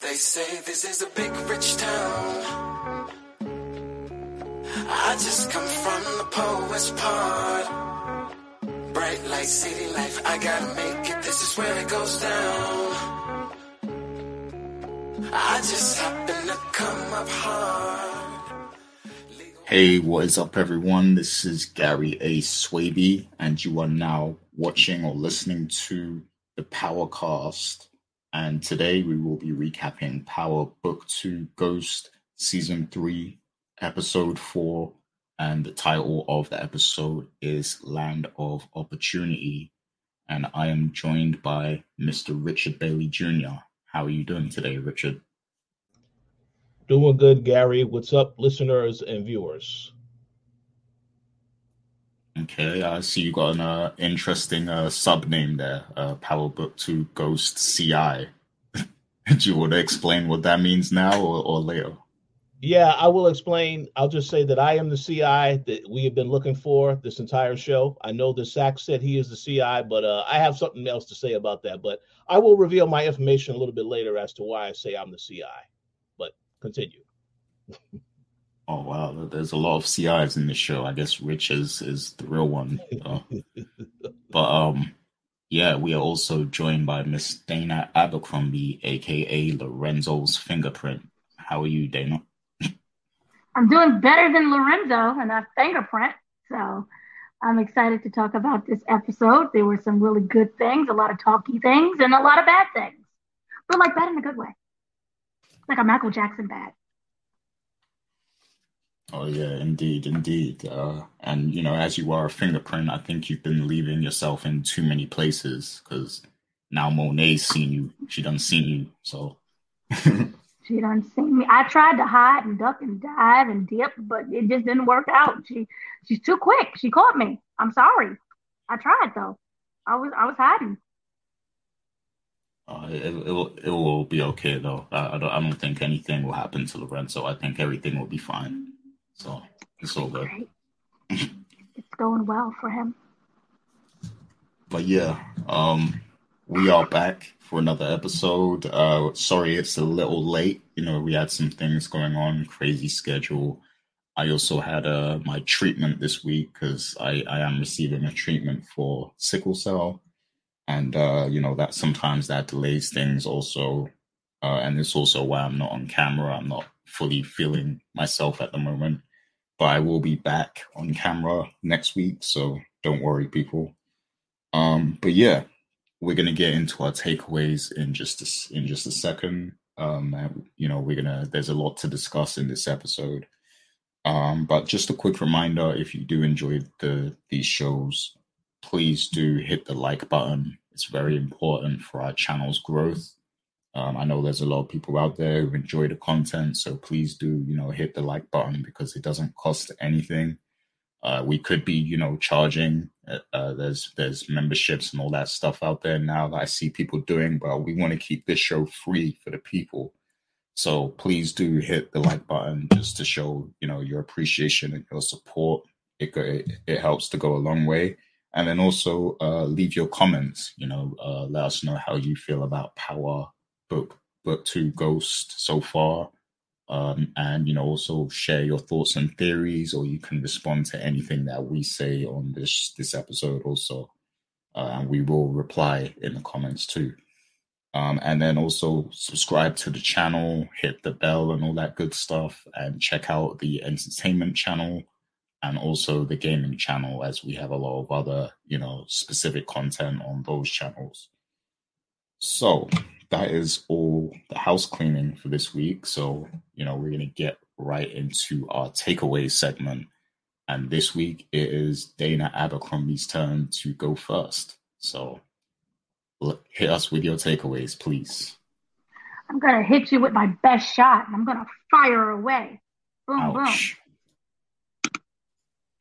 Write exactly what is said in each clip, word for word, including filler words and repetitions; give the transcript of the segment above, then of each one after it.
They say this is a big rich town. I just come from the poorest part. Bright light, city life, I gotta make it. This is where it goes down. I just happen to come up hard. Hey, what is up, everyone? This is Gary A. Swaby, and you are now watching or listening to the Powercast. And today we will be recapping Power Book two: Ghost, Season three, Episode four, and the title of the episode is Land of Opportunity. And I am joined by Mister Richard Bailey Junior How are you doing today, Richard? Doing good, Gary. What's up, listeners and viewers? Okay, I uh, see so you got an uh, interesting uh, sub-name there, uh, Power Book two Ghost C I. Do you want to explain what that means now or, or later? Yeah, I will explain. I'll just say that I am the C I that we have been looking for this entire show. I know that Saxe said he is the C I, but uh, I have something else to say about that. But I will reveal my information a little bit later as to why I say I'm the C I. But continue. Oh, wow. There's a lot of C Is in the show. I guess Rich is, is the real one. Uh, but, um, yeah, we are also joined by Miss Dana Abercrombie, a k a. Lorenzo's Fingerprint. How are you, Dana? I'm doing better than Lorenzo and a fingerprint. So I'm excited to talk about this episode. There were some really good things, a lot of talky things, and a lot of bad things. But, like, bad in a good way. Like a Michael Jackson bad. Oh, yeah, indeed, indeed. Uh, and, you know, as you are a fingerprint, I think you've been leaving yourself in too many places because now Monet's seen you. She done seen you, so. She done seen me. I tried to hide and duck and dive and dip, but it just didn't work out. She She's too quick. She caught me. I'm sorry. I tried, though. I was I was hiding. Uh, it, it, will, it will be okay, though. I, I, don't, I don't think anything will happen to Lorenzo. I think everything will be fine. So it's all good. It's going well for him. But yeah, um, we are back for another episode. Uh, sorry, it's a little late. You know, we had some things going on, crazy schedule. I also had uh, my treatment this week because I, I am receiving a treatment for sickle cell. And, uh, you know, that sometimes that delays things also. Uh, and it's also why I'm not on camera. I'm not fully feeling myself at the moment. But I will be back on camera next week, so don't worry, people. Um, but yeah, we're gonna get into our takeaways in just a, in just a second. Um, and, you know, we're gonna there's a lot to discuss in this episode. Um, but just a quick reminder: if you do enjoy the these shows, please do hit the like button. It's very important for our channel's growth. Um, I know there's a lot of people out there who enjoy the content, so please do, you know, hit the like button because it doesn't cost anything. Uh, we could be, you know, charging. Uh, there's there's memberships and all that stuff out there now that I see people doing, but we want to keep this show free for the people. So please do hit the like button just to show, you know, your appreciation and your support. It it, it helps to go a long way. And then also uh, leave your comments. You know, uh, let us know how you feel about Power Book, book two Ghost so far, um, and you know also share your thoughts and theories, or you can respond to anything that we say on this this episode also, uh, and we will reply in the comments too. Um, and then also subscribe to the channel, hit the bell, and all that good stuff, and check out the entertainment channel and also the gaming channel, as we have a lot of other you know specific content on those channels. So. That is all the house cleaning for this week. So, you know, we're going to get right into our takeaway segment. And this week it is Dana Abercrombie's turn to go first. So hit us with your takeaways, please. I'm going to hit you with my best shot. And I'm going to fire away. Boom, Ouch. boom.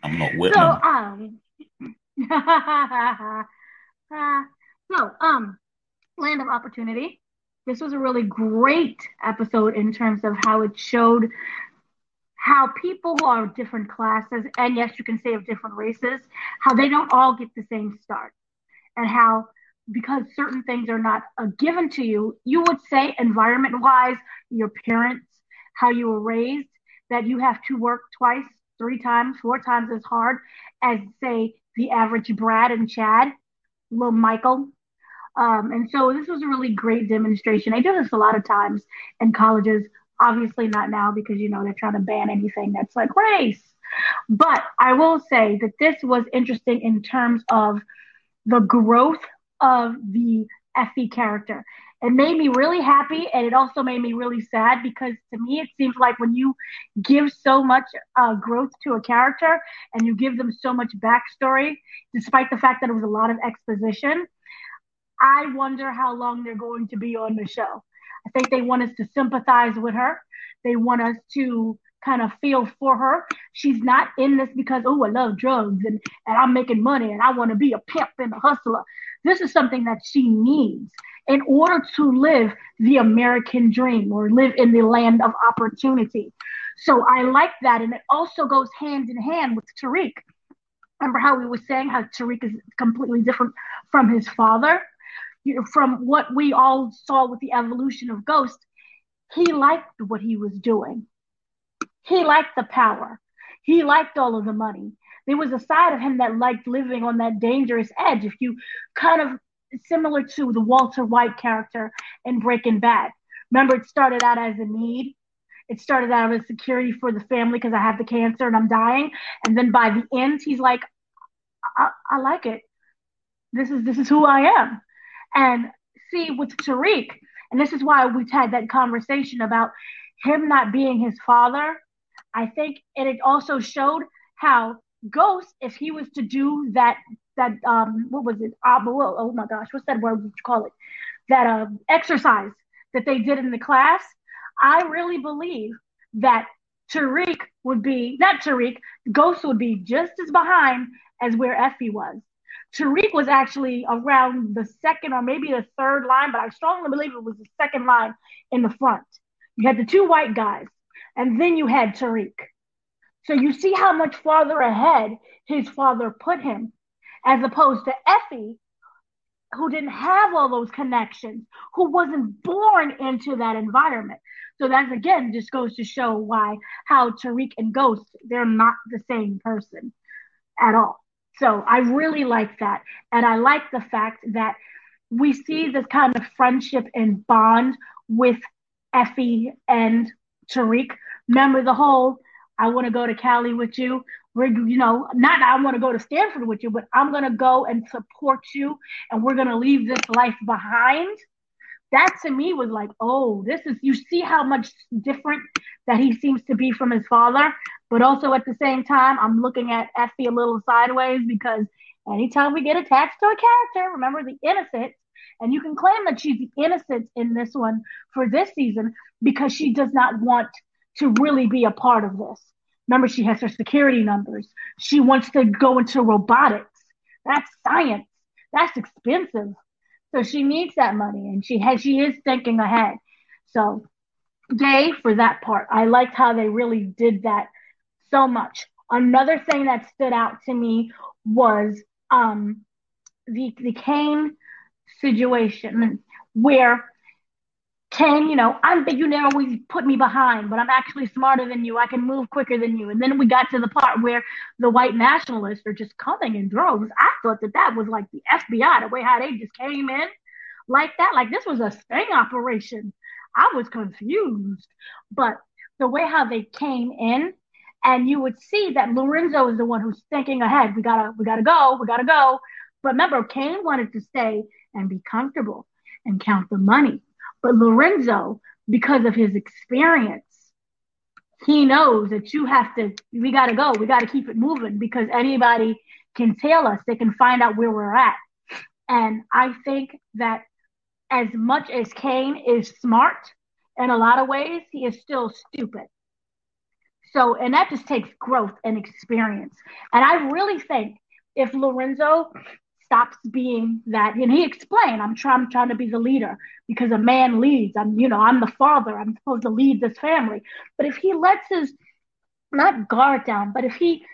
I'm not Whitman. So, um, uh, no, um. Land of Opportunity. This was a really great episode in terms of how it showed how people who are different classes, and yes, you can say of different races, how they don't all get the same start, and how because certain things are not uh, given to you, you would say environment-wise, your parents, how you were raised, that you have to work twice, three times, four times as hard as, say, the average Brad and Chad, little Michael. Um, and so this was a really great demonstration. I do this a lot of times in colleges, obviously not now because, you know, they're trying to ban anything that's like race. But I will say that this was interesting in terms of the growth of the Effie character. It made me really happy, and it also made me really sad because to me it seems like when you give so much uh, growth to a character and you give them so much backstory, despite the fact that it was a lot of exposition, I wonder how long they're going to be on the show. I think they want us to sympathize with her. They want us to kind of feel for her. She's not in this because, oh, I love drugs and, and I'm making money and I want to be a pimp and a hustler. This is something that she needs in order to live the American dream or live in the land of opportunity. So I like that. And it also goes hand in hand with Tariq. Remember how we were saying how Tariq is completely different from his father? From what we all saw with the evolution of Ghost, he liked what he was doing. He liked the power. He liked all of the money. There was a side of him that liked living on that dangerous edge, if you kind of similar to the Walter White character in Breaking Bad. Remember, it started out as a need. It started out as security for the family because I have the cancer and I'm dying. And then by the end, he's like, I, I like it. This is, this is who I am. And see, with Tariq, and this is why we've had that conversation about him not being his father, I think, and it also showed how Ghost, if he was to do that, that um, what was it? Uh, oh my gosh, what's that word? What you call it? That uh, exercise that they did in the class. I really believe that Tariq would be not Tariq. Ghost would be just as behind as where Effie was. Tariq was actually around the second or maybe the third line, but I strongly believe it was the second line in the front. You had the two white guys, and then you had Tariq. So you see how much farther ahead his father put him, as opposed to Effie, who didn't have all those connections, who wasn't born into that environment. So that, again, just goes to show why, how Tariq and Ghost, they're not the same person at all. So I really like that. And I like the fact that we see this kind of friendship and bond with Effie and Tariq. Remember the whole, I want to go to Cali with you. We're, you know, not I want to go to Stanford with you, but I'm going to go and support you. And we're going to leave this life behind. That to me was like, oh, this is, you see how much different that he seems to be from his father. But also at the same time, I'm looking at Effie a little sideways because anytime we get attached to a character, remember the innocent, and you can claim that she's the innocent in this one for this season because she does not want to really be a part of this. Remember, she has her security numbers. She wants to go into robotics. That's science. That's expensive. So she needs that money, and she has, she is thinking ahead. So yay for that part. I liked how they really did that so much. Another thing that stood out to me was um, the the Cane situation where Cane, you know, I'm but you never always put me behind, but I'm actually smarter than you. I can move quicker than you. And then we got to the part where the white nationalists are just coming in droves. I thought that that was like the F B I, the way how they just came in like that. Like this was a sting operation. I was confused. But the way how they came in, and you would see that Lorenzo is the one who's thinking ahead. We gotta, we gotta go, we gotta go. But remember, Cane wanted to stay and be comfortable and count the money. But Lorenzo, because of his experience, he knows that you have to, we gotta go, we gotta keep it moving because anybody can tail us. They can find out where we're at. And I think that as much as Cane is smart in a lot of ways, he is still stupid. So, and that just takes growth and experience. And I really think if Lorenzo stops being that, and he explained, I'm trying, I'm trying to be the leader because a man leads. I'm, you know, I'm the father. I'm supposed to lead this family. But if he lets his, not guard down, but if he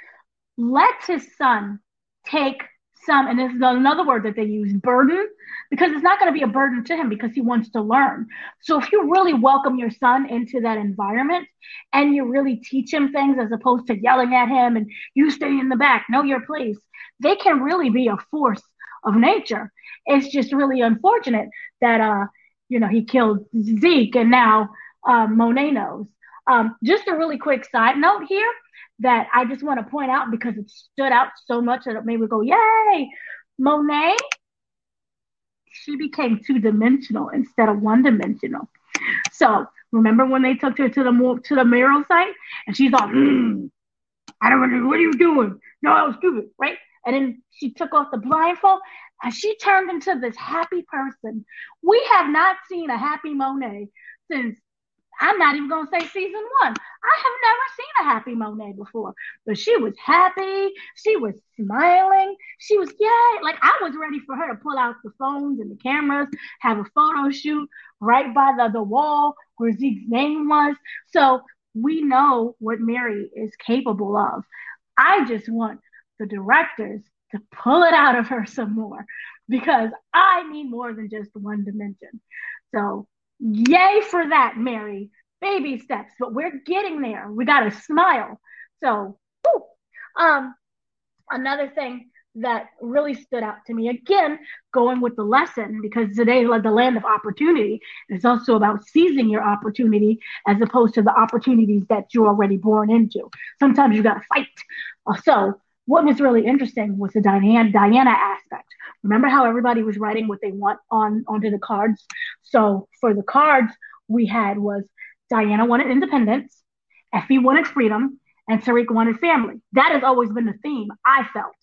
lets his son take some, and this is another word that they use, burden, because it's not going to be a burden to him because he wants to learn. So if you really welcome your son into that environment and you really teach him things as opposed to yelling at him and you stay in the back, know your place, they can really be a force of nature. It's just really unfortunate that, uh, you know, he killed Zeke and now uh, Monet knows. Um, just a really quick side note here that I just want to point out because it stood out so much that it made me go, yay, Monet, she became two-dimensional instead of one-dimensional. So remember when they took her to the to the mural site and she's like, mm, I don't know, what are you doing? No, I was stupid, right? And then she took off the blindfold and she turned into this happy person. We have not seen a happy Monet since, I'm not even going to say season one. I have never seen a happy Monet before, but she was happy. She was smiling. She was, yay. Like, I was ready for her to pull out the phones and the cameras, have a photo shoot right by the, the wall where Zeke's name was. So we know what Mary is capable of. I just want the directors to pull it out of her some more because I need more than just one dimension. So yay for that, Mary. Baby steps, but we're getting there. We got to smile. So, whew. um, another thing that really stood out to me, again, going with the lesson, because today, like, the land of opportunity is also about seizing your opportunity as opposed to the opportunities that you're already born into. Sometimes you got to fight. So, what was really interesting was the Diana, Diana aspect. Remember how everybody was writing what they want on onto the cards? So for the cards we had was Diana wanted independence, Effie wanted freedom, and Tariq wanted family. That has always been the theme, I felt,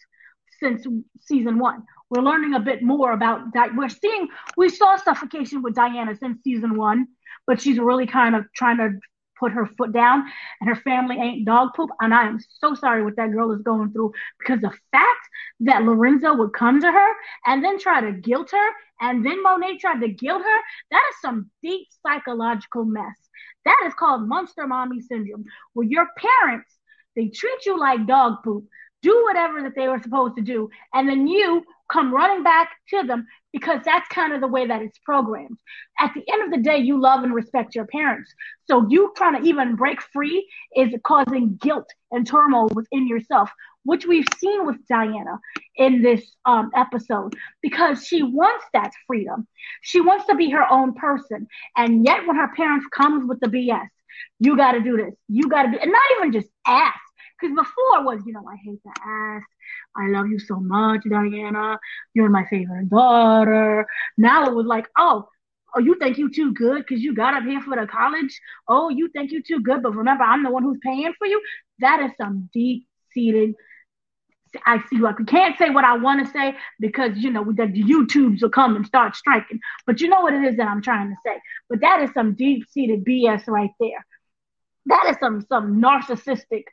since season one. We're learning a bit more about that. We're seeing, we saw suffocation with Diana since season one, but she's really kind of trying to put her foot down, and her family ain't dog poop. And I am so sorry what that girl is going through, because the fact that Lorenzo would come to her and then try to guilt her, and then Monet tried to guilt her, that is some deep psychological mess. That is called monster mommy syndrome, where your parents, they treat you like dog poop, do whatever that they were supposed to do, and then you come running back to them because that's kind of the way that it's programmed. At the end of the day, you love and respect your parents. So you trying to even break free is causing guilt and turmoil within yourself, which we've seen with Diana in this um, episode, because she wants that freedom. She wants to be her own person. And yet when her parents comes with the B S, you got to do this. You got to do, and not even just ask. Because before was, you know, I hate to ask, I love you so much, Diana, you're my favorite daughter. Now it was like, oh, oh, you think you too good because you got up here for the college? Oh, you think you too good, but remember, I'm the one who's paying for you? That is some deep-seated, I see, like, we can't say what I want to say because, you know, the YouTubes will come and start striking. But you know what it is that I'm trying to say. But that is some deep-seated B S right there. That is some some narcissistic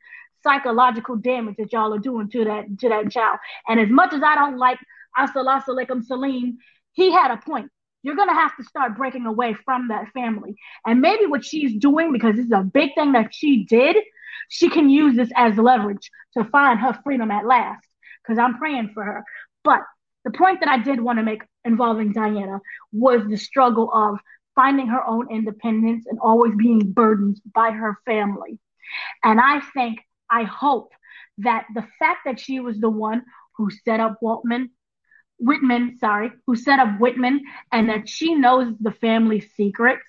psychological damage that y'all are doing to that to that child. And as much as I don't like Assalamualaikum Salim, he had a point. You're going to have to start breaking away from that family. And maybe what she's doing, because this is a big thing that she did, she can use this as leverage to find her freedom at last, because I'm praying for her. But the point that I did want to make involving Diana was the struggle of finding her own independence and always being burdened by her family. And I think I hope that the fact that she was the one who set up Waltman, Whitman, sorry, who set up Whitman, and that she knows the family secrets,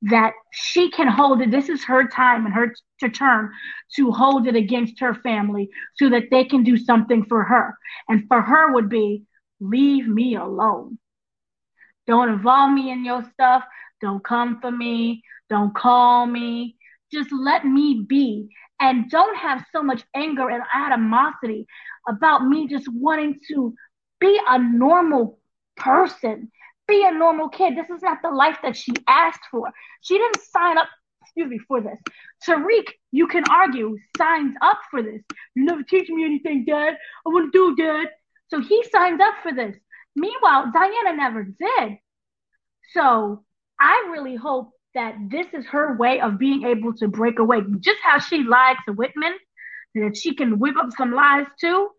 that she can hold it. This is her time and her t- turn to hold it against her family so that they can do something for her. And for her would be, leave me alone. Don't involve me in your stuff. Don't come for me. Don't call me. Just let me be. And don't have so much anger and animosity about me just wanting to be a normal person, be a normal kid. This is not the life that she asked for. She didn't sign up, excuse me, for this. Tariq, you can argue, signs up for this. You never teach me anything, Dad. I want to do, Dad. So he signs up for this. Meanwhile, Diana never did. So I really hope that this is her way of being able to break away. Just how she lied to Whitman, that she can whip up some lies too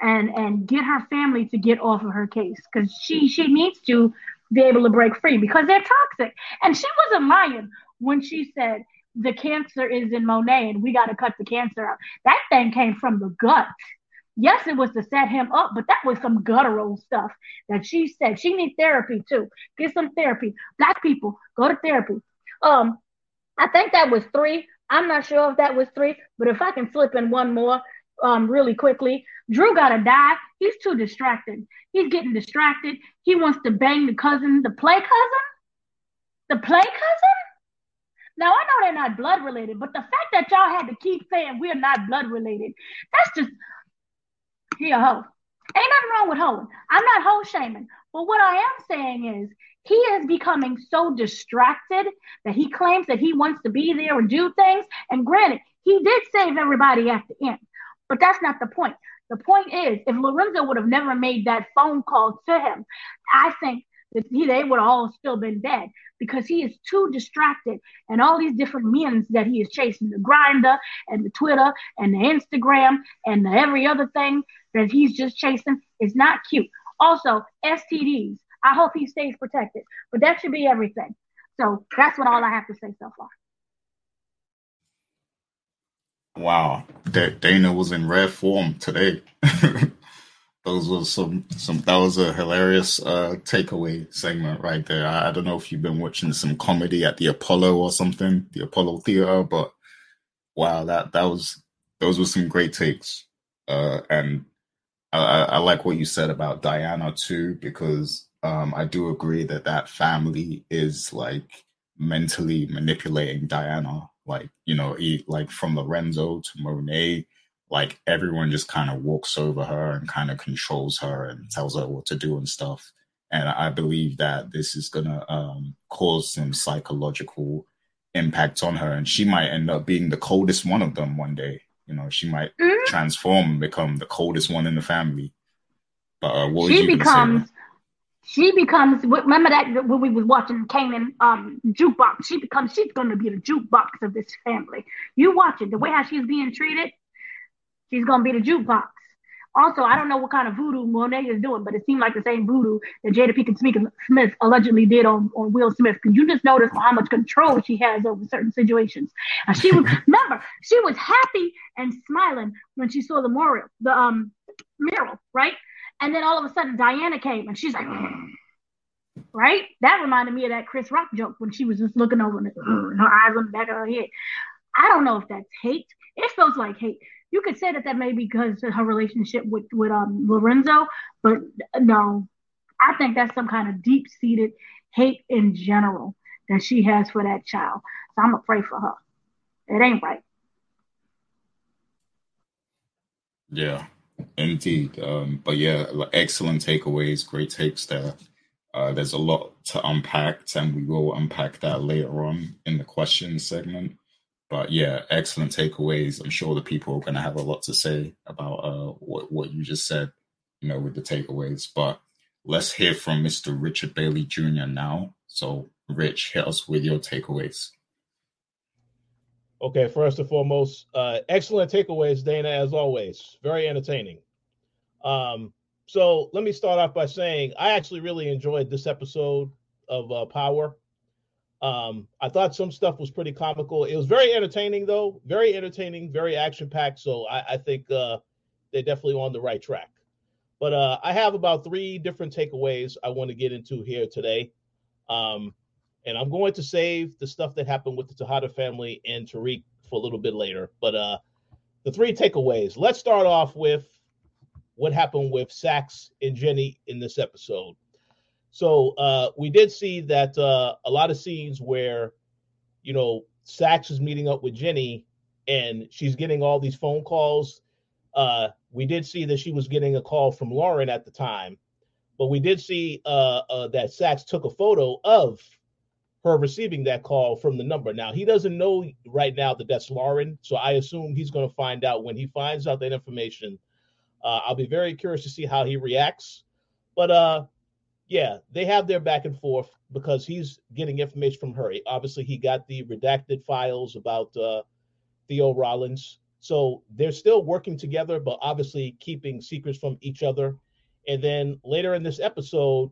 and and get her family to get off of her case, because she she needs to be able to break free because they're toxic. And she wasn't lying when she said the cancer is in Monet and we got to cut the cancer out. That thing came from the gut. Yes, it was to set him up, but that was some guttural stuff that she said. She needs therapy too. Get some therapy. Black people, go to therapy. Um, I think that was three. I'm not sure if that was three, but if I can slip in one more um, really quickly. Drew gotta die. He's too distracted. He's getting distracted. He wants to bang the cousin, the play cousin? The play cousin? Now, I know they're not blood related, but the fact that y'all had to keep saying we're not blood related, that's just... He a hoe. Ain't nothing wrong with hoeing. I'm not hoe shaming. But what I am saying is he is becoming so distracted that he claims that he wants to be there and do things. And granted, he did save everybody at the end. But that's not the point. The point is, if Lorenzo would have never made that phone call to him, I think that he, they would have all still been dead, because he is too distracted. And all these different means that he is chasing, the Grindr and the Twitter and the Instagram and the every other thing that he's just chasing is not cute. Also, S T Ds. I hope he stays protected, but that should be everything. So that's what all I have to say so far. Wow, that Dana was in red form today. Those were some, some, that was a hilarious uh, takeaway segment right there. I, I don't know if you've been watching some comedy at the Apollo or something, the Apollo Theater, but wow, that, that was, those were some great takes. Uh, and I, I like what you said about Diana too, because um, I do agree that that family is like mentally manipulating Diana. Like, you know, he, like from Lorenzo to Monet, like everyone just kind of walks over her and kind of controls her and tells her what to do and stuff. And I believe that this is going to um, cause some psychological impact on her. And she might end up being the coldest one of them one day. You know, she might mm-hmm. transform and become the coldest one in the family. But uh, what she becomes, she becomes. Remember that when we was watching Cane and um, jukebox, she becomes. She's going to be the jukebox of this family. You watch it. The way how she's being treated, she's going to be the jukebox. Also, I don't know what kind of voodoo Monet is doing, but it seemed like the same voodoo that Jada Pinkett Smith allegedly did on, on Will Smith. Because you just notice how much control she has over certain situations. And she was remember, she was happy and smiling when she saw the mural, the um mural, right? And then all of a sudden Diana came and she's like, right? That reminded me of that Chris Rock joke when she was just looking over and her eyes on the back of her head. I don't know if that's hate. It feels like hate. You could say that that may be because of her relationship with, with um, Lorenzo, but no, I think that's some kind of deep-seated hate in general that she has for that child. So I'm going to pray for her. It ain't right. Yeah, indeed. Um, but yeah, excellent takeaways, great takes there. Uh, there's a lot to unpack, and we will unpack that later on in the question segment. But yeah, excellent takeaways. I'm sure the people are going to have a lot to say about uh, what, what you just said, you know, with the takeaways. But let's hear from Mister Richard Bailey Junior now. So, Rich, hit us with your takeaways. Okay, first and foremost, uh, excellent takeaways, Dana, as always. Very entertaining. Um, so let me start off by saying I actually really enjoyed this episode of uh, Power. Um, I thought some stuff was pretty comical. It was very entertaining, though. Very entertaining, very action-packed. So I, I think uh, they're definitely on the right track. But uh, I have about three different takeaways I want to get into here today. Um, and I'm going to save the stuff that happened with the Tejada family and Tariq for a little bit later. But uh, the three takeaways. Let's start off with what happened with Saxe and Jenny in this episode. So uh, we did see that uh, a lot of scenes where, you know, Saxe is meeting up with Jenny and she's getting all these phone calls. Uh, we did see that she was getting a call from Lauren at the time, but we did see uh, uh, that Saxe took a photo of her receiving that call from the number. Now, he doesn't know right now that that's Lauren, so I assume he's going to find out when he finds out that information. Uh, I'll be very curious to see how he reacts, but uh. Yeah, they have their back and forth because he's getting information from her. Obviously, he got the redacted files about uh, Theo Rollins So they're still working together, but obviously keeping secrets from each other. And then later in this episode,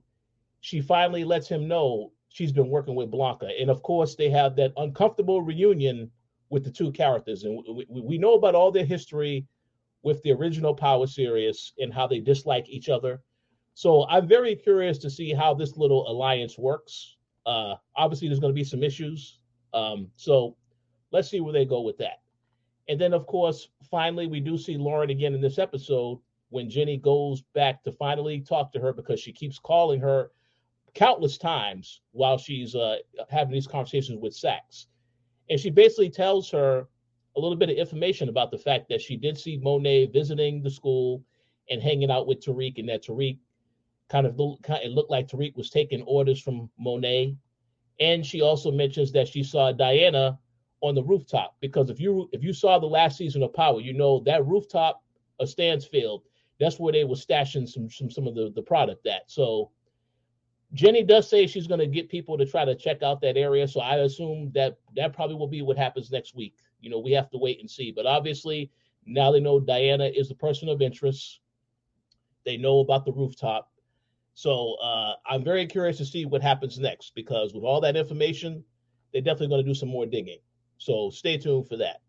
she finally lets him know she's been working with Blanca. And of course, they have that uncomfortable reunion with the two characters. And we, we know about all their history with the original Power series and how they dislike each other. So I'm very curious to see how this little alliance works. Uh, obviously, there's going to be some issues. Um, so let's see where they go with that. And then, of course, finally, we do see Lauren again in this episode when Jenny goes back to finally talk to her, because she keeps calling her countless times while she's uh, having these conversations with Saxe. And she basically tells her a little bit of information about the fact that she did see Monet visiting the school and hanging out with Tariq, and that Tariq kind of looked, it looked like Tariq was taking orders from Monet. And she also mentions that she saw Diana on the rooftop, because if you if you saw the last season of Power, you know that rooftop of Stansfield, that's where they were stashing some some, some of the, the product at. So Jenny does say she's going to get people to try to check out that area. So I assume that that probably will be what happens next week. You know, we have to wait and see. But obviously, now they know Diana is the person of interest. They know about the rooftop. So uh, I'm very curious to see what happens next, because with all that information, they're definitely going to do some more digging. So stay tuned for that.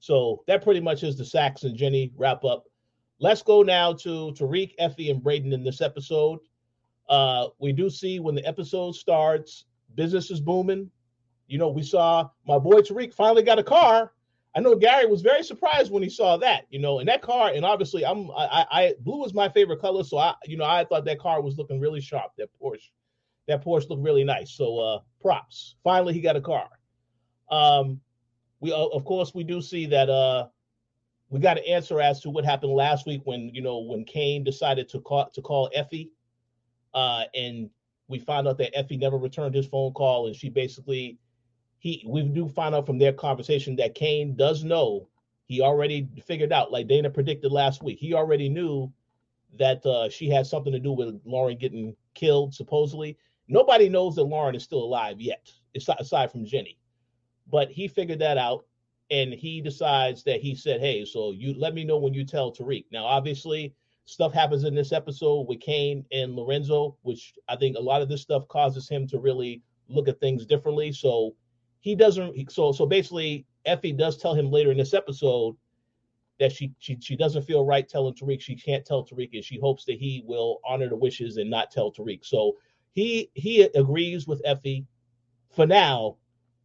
So that pretty much is the Saxe and Jenny wrap up. Let's go now to Tariq, Effie, and Brayden in this episode. Uh, we do see when the episode starts, business is booming. You know, we saw my boy Tariq finally got a car. I know Gary was very surprised when he saw that, you know, and that car. And obviously, I'm I, I blue is my favorite color, so I, you know, I thought that car was looking really sharp. That Porsche, that Porsche looked really nice. So uh, props. Finally, he got a car. Um, we uh, of course we do see that uh, we got an answer as to what happened last week when you know when Cane decided to call to call Effie. Uh, and we found out that Effie never returned his phone call, and she basically, he we do find out from their conversation that Cane does know. He already figured out, like Dana predicted last week, he already knew that uh, she had something to do with Lauren getting killed, supposedly. Nobody knows that Lauren is still alive yet, aside from Jenny. But he figured that out, and he decides that he said, hey, so you let me know when you tell Tariq. Now, obviously, stuff happens in this episode with Cane and Lorenzo, which I think a lot of this stuff causes him to really look at things differently. So he doesn't. So so basically, Effie does tell him later in this episode that she she she doesn't feel right telling Tariq. She can't tell Tariq, and she hopes that he will honor the wishes and not tell Tariq. So he he agrees with Effie for now,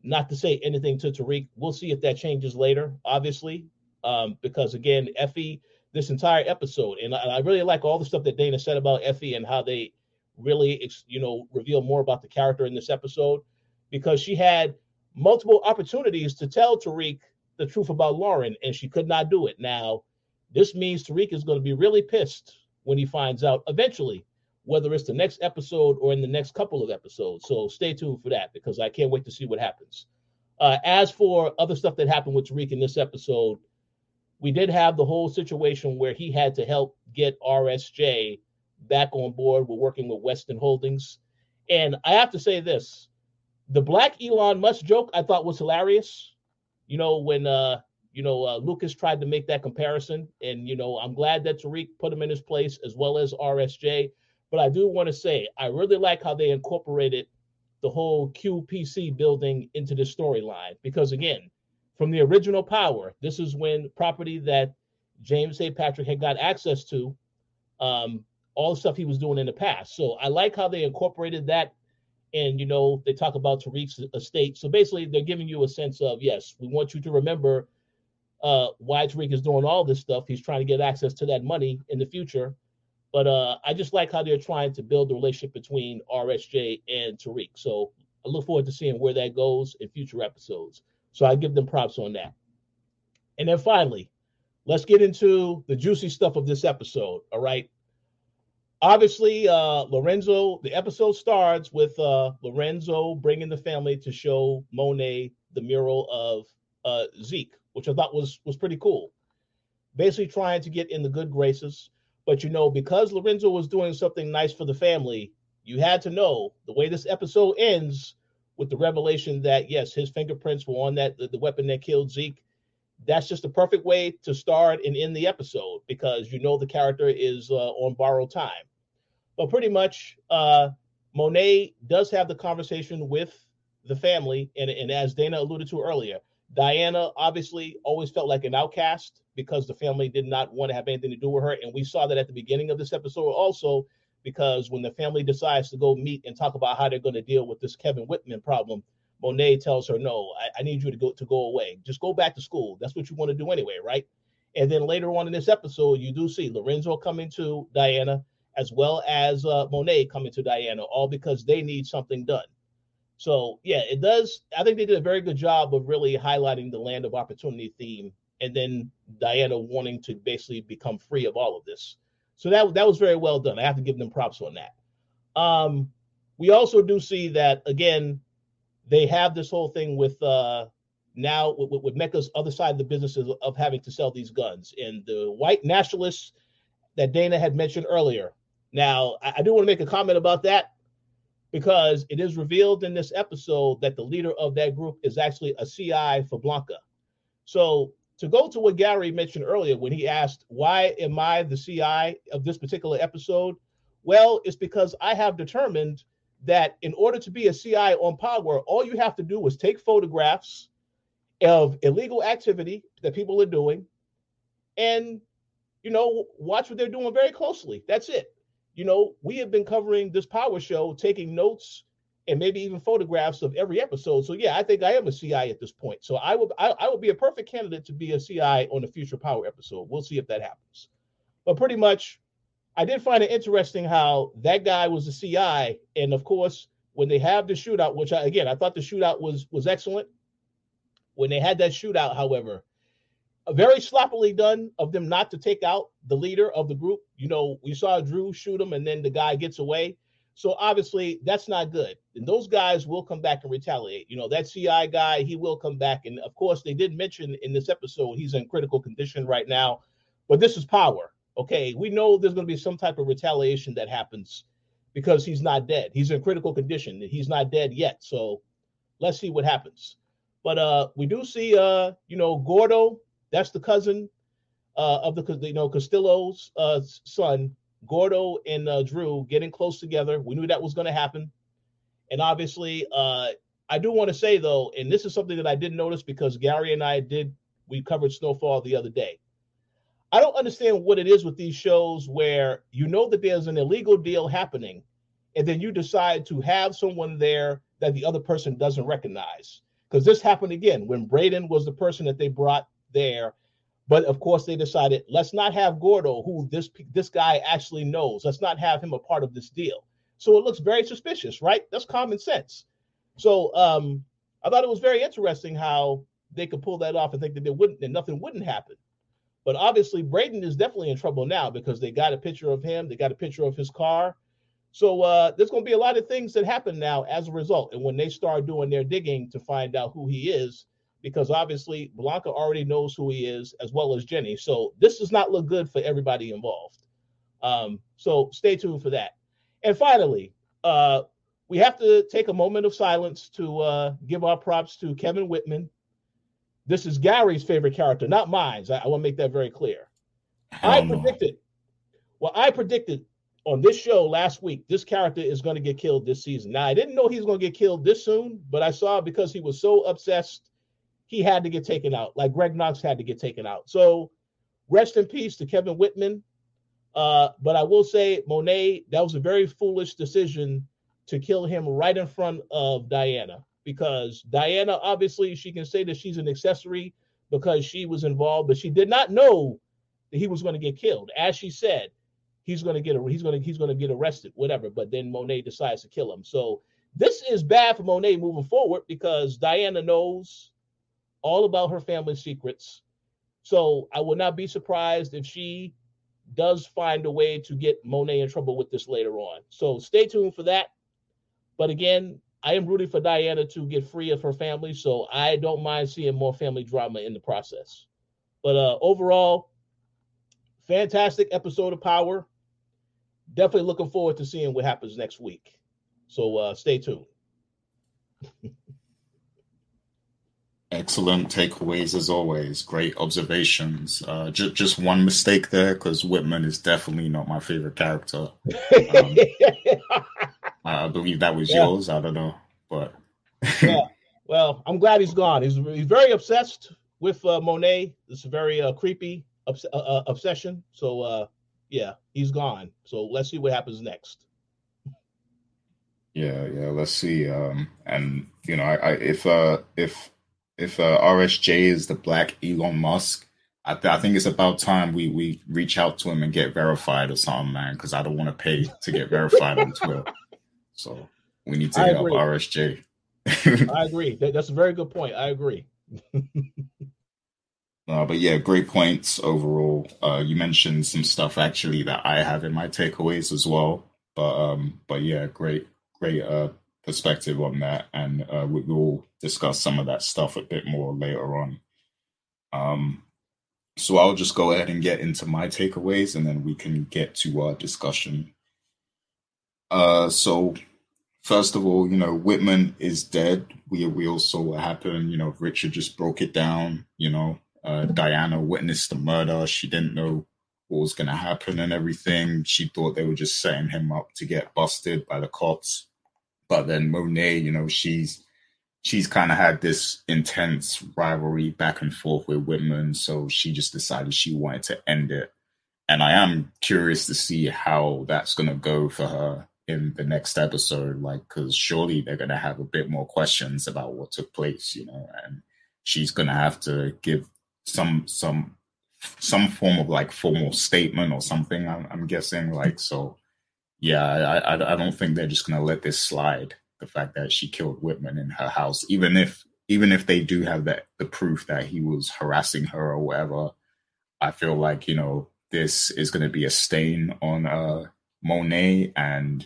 not to say anything to Tariq. We'll see if that changes later, obviously, um, because again, Effie, this entire episode, and I, I really like all the stuff that Dana said about Effie and how they really, you know, reveal more about the character in this episode, because she had multiple opportunities to tell Tariq the truth about Lauren, and she could not do it. Now, this means Tariq is going to be really pissed when he finds out eventually, whether it's the next episode or in the next couple of episodes. So stay tuned for that, because I can't wait to see what happens. Uh, as for other stuff that happened with Tariq in this episode, we did have the whole situation where he had to help get R S J back on board. We're working with Weston Holdings. And I have to say this, the Black Elon Musk joke I thought was hilarious. You know, when, uh, you know, uh, Lucas tried to make that comparison. And, you know, I'm glad that Tariq put him in his place as well as R S J. But I do want to say, I really like how they incorporated the whole Q P C building into the storyline. Because, again, from the original Power, this is when property that James A. Patrick had got access to, um, all the stuff he was doing in the past. So I like how they incorporated that. And, you know, they talk about Tariq's estate. So basically, they're giving you a sense of, yes, we want you to remember uh, why Tariq is doing all this stuff. He's trying to get access to that money in the future. But uh, I just like how they're trying to build the relationship between R S J and Tariq. So I look forward to seeing where that goes in future episodes. So I give them props on that. And then finally, let's get into the juicy stuff of this episode. All right. Obviously, uh, Lorenzo, the episode starts with uh, Lorenzo bringing the family to show Monet the mural of uh, Zeke, which I thought was, was pretty cool. Basically trying to get in the good graces. But, you know, because Lorenzo was doing something nice for the family, you had to know the way this episode ends with the revelation that, yes, his fingerprints were on that the, the weapon that killed Zeke. that's just the perfect way to start and end the episode, because you know the character is uh, on borrowed time. But pretty much, uh, Monet does have the conversation with the family, and, and as Dana alluded to earlier, Diana obviously always felt like an outcast because the family did not want to have anything to do with her, and we saw that at the beginning of this episode also, because when the family decides to go meet and talk about how they're going to deal with this Kevin Whitman problem, Monet tells her, no, I, I need you to go to go away. Just go back to school. That's what you want to do anyway, right? And then later on in this episode, you do see Lorenzo coming to Diana, as well as uh, Monet coming to Diana, all because they need something done. So, yeah, it does. I think they did a very good job of really highlighting the land of opportunity theme, and then Diana wanting to basically become free of all of this. So that, that was very well done. I have to give them props on that. Um, we also do see that, again, they have this whole thing with uh, now with, with Mecca's other side of the business of, of having to sell these guns. And the white nationalists that Dana had mentioned earlier. Now, I, I do want to make a comment about that, because it is revealed in this episode that the leader of that group is actually a C I for Blanca. So to go to what Gary mentioned earlier when he asked, why am I the C I of this particular episode? Well, it's because I have determined that in order to be a C I on Power, all you have to do was take photographs of illegal activity that people are doing and, you know, watch what they're doing very closely. That's it. You know, we have been covering this Power show, taking notes and maybe even photographs of every episode. So, yeah, I think I am a C I at this point. So I would I, I would be a perfect candidate to be a C I on a future Power episode. We'll see if that happens. But pretty much, I did find it interesting how that guy was a C I. And, of course, when they have the shootout, which, I, again, I thought the shootout was was excellent. When they had that shootout, however, very sloppily done of them not to take out the leader of the group. You know, we saw Drew shoot him and then the guy gets away. So obviously that's not good. And those guys will come back and retaliate. You know, that C I guy, he will come back. And of course they did mention in this episode, he's in critical condition right now, but this is Power. Okay. We know there's going to be some type of retaliation that happens because he's not dead. He's in critical condition. He's not dead yet. So let's see what happens. But uh, we do see, uh, you know, Gordo. That's the cousin uh, of the, you know, Castillo's uh, son, Gordo and uh, Drew getting close together. We knew that was going to happen. And obviously, uh, I do want to say, though, and this is something that I did notice because Gary and I did, we covered Snowfall the other day. I don't understand what it is with these shows where you know that there's an illegal deal happening, and then you decide to have someone there that the other person doesn't recognize. Because this happened again when Brayden was the person that they brought there, but of course they decided, let's not have Gordo, who this this guy actually knows, let's not have him a part of this deal. So it looks very suspicious, right? That's common sense. So um I thought it was very interesting how they could pull that off and think that they wouldn't, and nothing wouldn't happen. But obviously Brayden is definitely in trouble now because they got a picture of him, they got a picture of his car. So uh there's going to be a lot of things that happen now as a result, and when they start doing their digging to find out who he is, because obviously Blanca already knows who he is, as well as Jenny. So this does not look good for everybody involved. Um, so stay tuned for that. And finally, uh, we have to take a moment of silence to uh, give our props to Kevin Whitman. This is Gary's favorite character, not mine. I, I want to make that very clear. I, I predicted, well, I predicted on this show last week, this character is going to get killed this season. Now, I didn't know he was going to get killed this soon, but I saw because he was so obsessed, he had to get taken out, like Greg Knox had to get taken out. So rest in peace to Kevin Whitman. Uh, but I will say, Monet, that was a very foolish decision to kill him right in front of Diana, because Diana, obviously, she can say that she's an accessory because she was involved, but she did not know that he was going to get killed. As she said, he's going to get he's going to he's going to get arrested, whatever. But then Monet decides to kill him. So this is bad for Monet moving forward, because Diana knows all about her family's secrets. So I would not be surprised if she does find a way to get Monet in trouble with this later on. So stay tuned for that. But again, I am rooting for Diana to get free of her family, so I don't mind seeing more family drama in the process. But uh, overall, fantastic episode of Power. Definitely looking forward to seeing what happens next week. So uh, stay tuned. Excellent takeaways as always. Great observations. Uh, ju- just one mistake there, because Whitman is definitely not my favorite character. Um, I believe that was yeah. yours. I don't know, but yeah. Well, I'm glad he's gone. He's, he's very obsessed with uh, Monet. It's a very uh, creepy obs- uh, obsession. So uh, yeah, he's gone. So let's see what happens next. Yeah, yeah. Let's see. Um, and you know, I, I if uh, if If uh, R S J is the black Elon Musk, I, th- I think it's about time we, we reach out to him and get verified or something, man, because I don't want to pay to get verified on Twitter. So we need to I hit agree. up R S J. I agree. That, that's a very good point. I agree. uh, but yeah, great points overall. Uh, you mentioned some stuff actually that I have in my takeaways as well. But um, but yeah, great, great uh perspective on that, and uh, we will discuss some of that stuff a bit more later on. Um, so I'll just go ahead and get into my takeaways, and then we can get to our discussion. Uh, so first of all, you know, Whitman is dead. We we all saw what happened. You know, Richard just broke it down. You know, uh, Diana witnessed the murder. She didn't know what was going to happen and everything. She thought they were just setting him up to get busted by the cops. But then Monet, you know, she's she's kind of had this intense rivalry back and forth with Whitman. So she just decided she wanted to end it. And I am curious to see how that's going to go for her in the next episode, like, because surely they're going to have a bit more questions about what took place, you know, and she's going to have to give some some some form of like formal statement or something, I'm, I'm guessing, like, so. Yeah, I, I I don't think they're just going to let this slide. The fact that she killed Whitman in her house, even if even if they do have that the proof that he was harassing her or whatever, I feel like, you know, this is going to be a stain on uh, Monet. And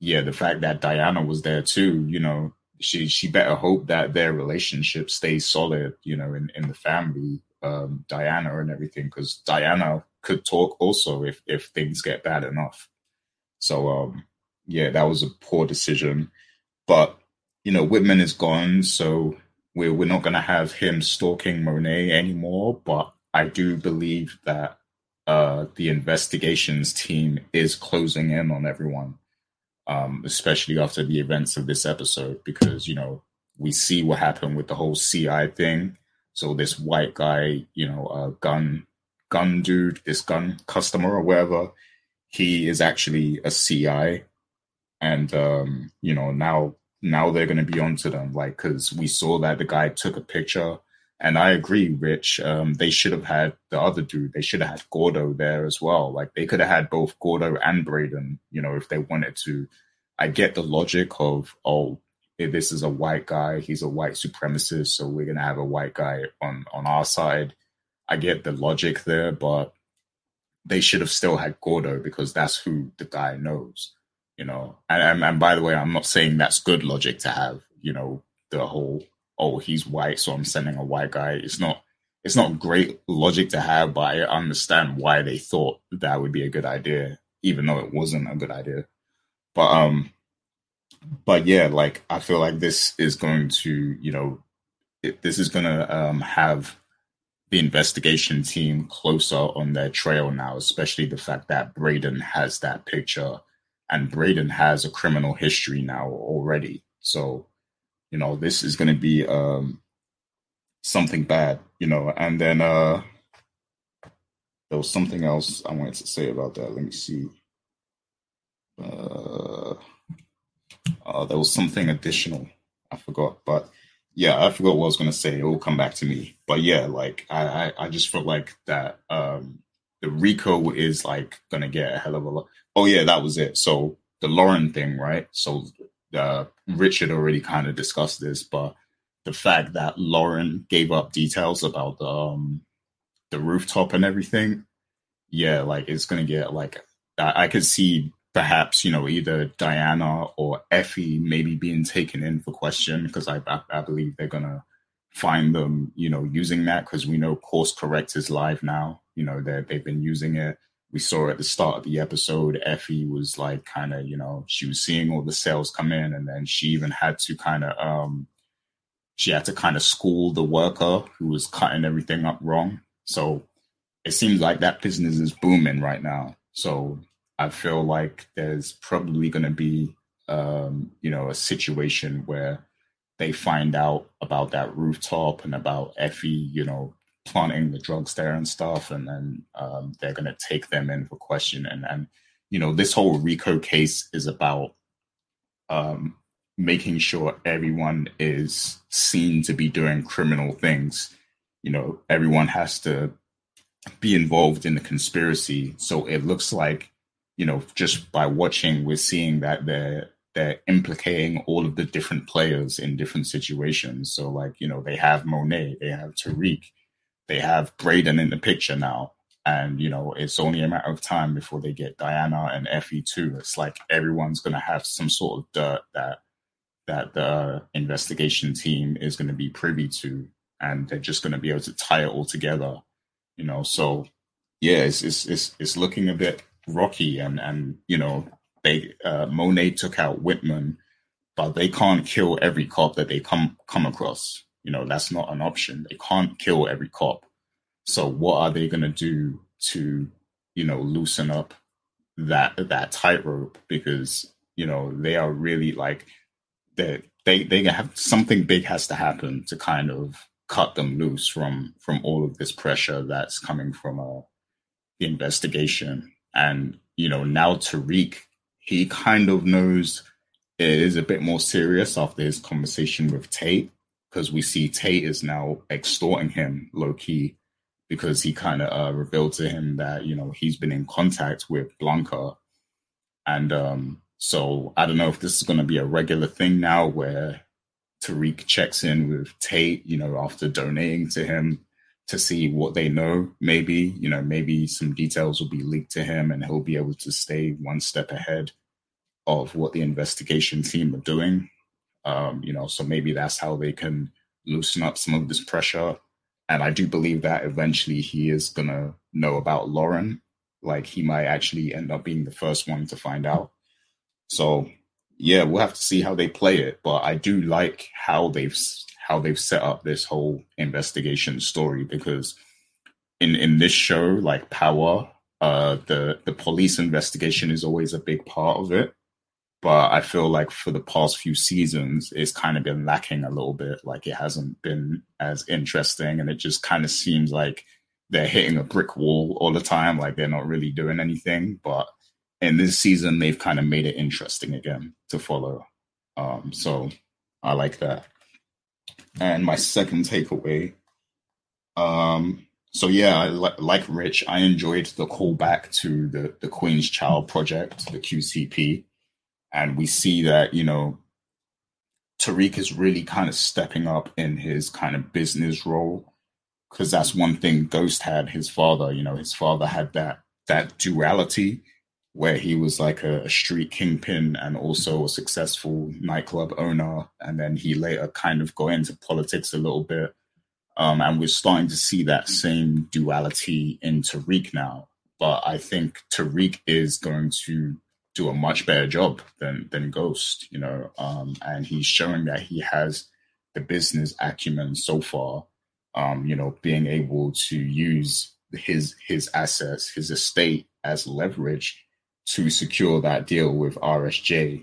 yeah, the fact that Diana was there too, you know, she she better hope that their relationship stays solid, you know, in, in the family, um, Diana and everything, because Diana could talk also if if things get bad enough. So, um, yeah, that was a poor decision. But, you know, Whitman is gone, so we're, we're not going to have him stalking Monet anymore. But I do believe that uh, the investigations team is closing in on everyone, um, especially after the events of this episode, because, you know, we see what happened with the whole C I thing. So this white guy, you know, uh, gun, gun dude, this gun customer or whatever, he is actually a C I, and um, you know, now now they're going to be onto them, like, because we saw that the guy took a picture, and I agree, Rich. Um, they should have had the other dude. They should have had Gordo there as well. Like, they could have had both Gordo and Brayden, you know, if they wanted to. I get the logic of, oh, this is a white guy. He's a white supremacist, so we're going to have a white guy on on our side. I get the logic there, but they should have still had Gordo, because that's who the guy knows, you know. And, and and by the way, I'm not saying that's good logic to have, you know, the whole, oh, he's white, so I'm sending a white guy. It's not it's not great logic to have, but I understand why they thought that would be a good idea, even though it wasn't a good idea. But um, but yeah, like, I feel like this is going to, you know, it, this is going to um have the investigation team closer on their trail now, especially the fact that Brayden has that picture, and Brayden has a criminal history now already. So, you know, this is going to be um, something bad, you know. And then uh, there was something else I wanted to say about that. Let me see. Uh, uh, there was something additional. I forgot, but yeah, I forgot what I was going to say. It will come back to me. But yeah, like, I, I, I just felt like that um, the RICO is, like, going to get a hell of a lot. Oh, yeah, that was it. So the Lauren thing, right? So uh, Richard already kind of discussed this, but the fact that Lauren gave up details about the, um, the rooftop and everything, yeah, like, it's going to get, like, I, I could see perhaps, you know, either Diana or Effie maybe being taken in for question, because I, I I believe they're going to find them, you know, using that, because we know Course Correct is live now. You know, they've they've been using it. We saw at the start of the episode, Effie was like kind of, you know, she was seeing all the sales come in, and then she even had to kind of, um, she had to kind of school the worker who was cutting everything up wrong. So it seems like that business is booming right now. So I feel like there's probably going to be, um, you know, a situation where they find out about that rooftop and about Effie, you know, planting the drugs there and stuff. And then um, they're going to take them in for questioning. And, and, you know, this whole RICO case is about um, making sure everyone is seen to be doing criminal things. You know, everyone has to be involved in the conspiracy. So it looks like, you know, just by watching, we're seeing that they're, they're implicating all of the different players in different situations. So like, you know, they have Monet, they have Tariq, they have Brayden in the picture now. And, you know, it's only a matter of time before they get Diana and Effie too. It's like everyone's going to have some sort of dirt that, that the investigation team is going to be privy to. And they're just going to be able to tie it all together, you know? So yeah, it's, it's, it's, it's looking a bit rocky. And, and, you know, they, uh, Monet took out Whitman, but they can't kill every cop that they come, come across. You know, that's not an option. They can't kill every cop. So what are they going to do to, you know, loosen up that, that tightrope? Because, you know, they are really like they, they, they have something big has to happen to kind of cut them loose from, from all of this pressure that's coming from uh, the investigation. And, you know, now Tariq, he kind of knows it is a bit more serious after his conversation with Tate, because we see Tate is now extorting him low key, because he kind of uh, revealed to him that, you know, he's been in contact with Blanca. And um, so I don't know if this is going to be a regular thing now where Tariq checks in with Tate, you know, after donating to him to see what they know. Maybe, you know, maybe some details will be leaked to him and he'll be able to stay one step ahead of what the investigation team are doing. Um, you know, so maybe that's how they can loosen up some of this pressure. And I do believe that eventually he is going to know about Lauren. Like, he might actually end up being the first one to find out. So, yeah, we'll have to see how they play it. But I do like how they've how they've set up this whole investigation story, because in, in this show, like Power, uh, the, the police investigation is always a big part of it. But I feel like for the past few seasons, it's kind of been lacking a little bit. Like, it hasn't been as interesting, and it just kind of seems like they're hitting a brick wall all the time. Like, they're not really doing anything. But in this season, they've kind of made it interesting again to follow. Um, so I like that. And my second takeaway. Um, so yeah, I li- like Rich, I enjoyed the callback to the, the Queens Child Project, the Q C P. And we see that, you know, Tariq is really kind of stepping up in his kind of business role, because that's one thing Ghost had, his father. You know, his father had that that duality where he was like a, a street kingpin and also a successful nightclub owner. And then he later kind of got into politics a little bit. Um, and we're starting to see that same duality in Tariq now. But I think Tariq is going to do a much better job than than Ghost, you know, um, and he's showing that he has the business acumen so far, um, you know, being able to use his his assets, his estate as leverage to secure that deal with R S J.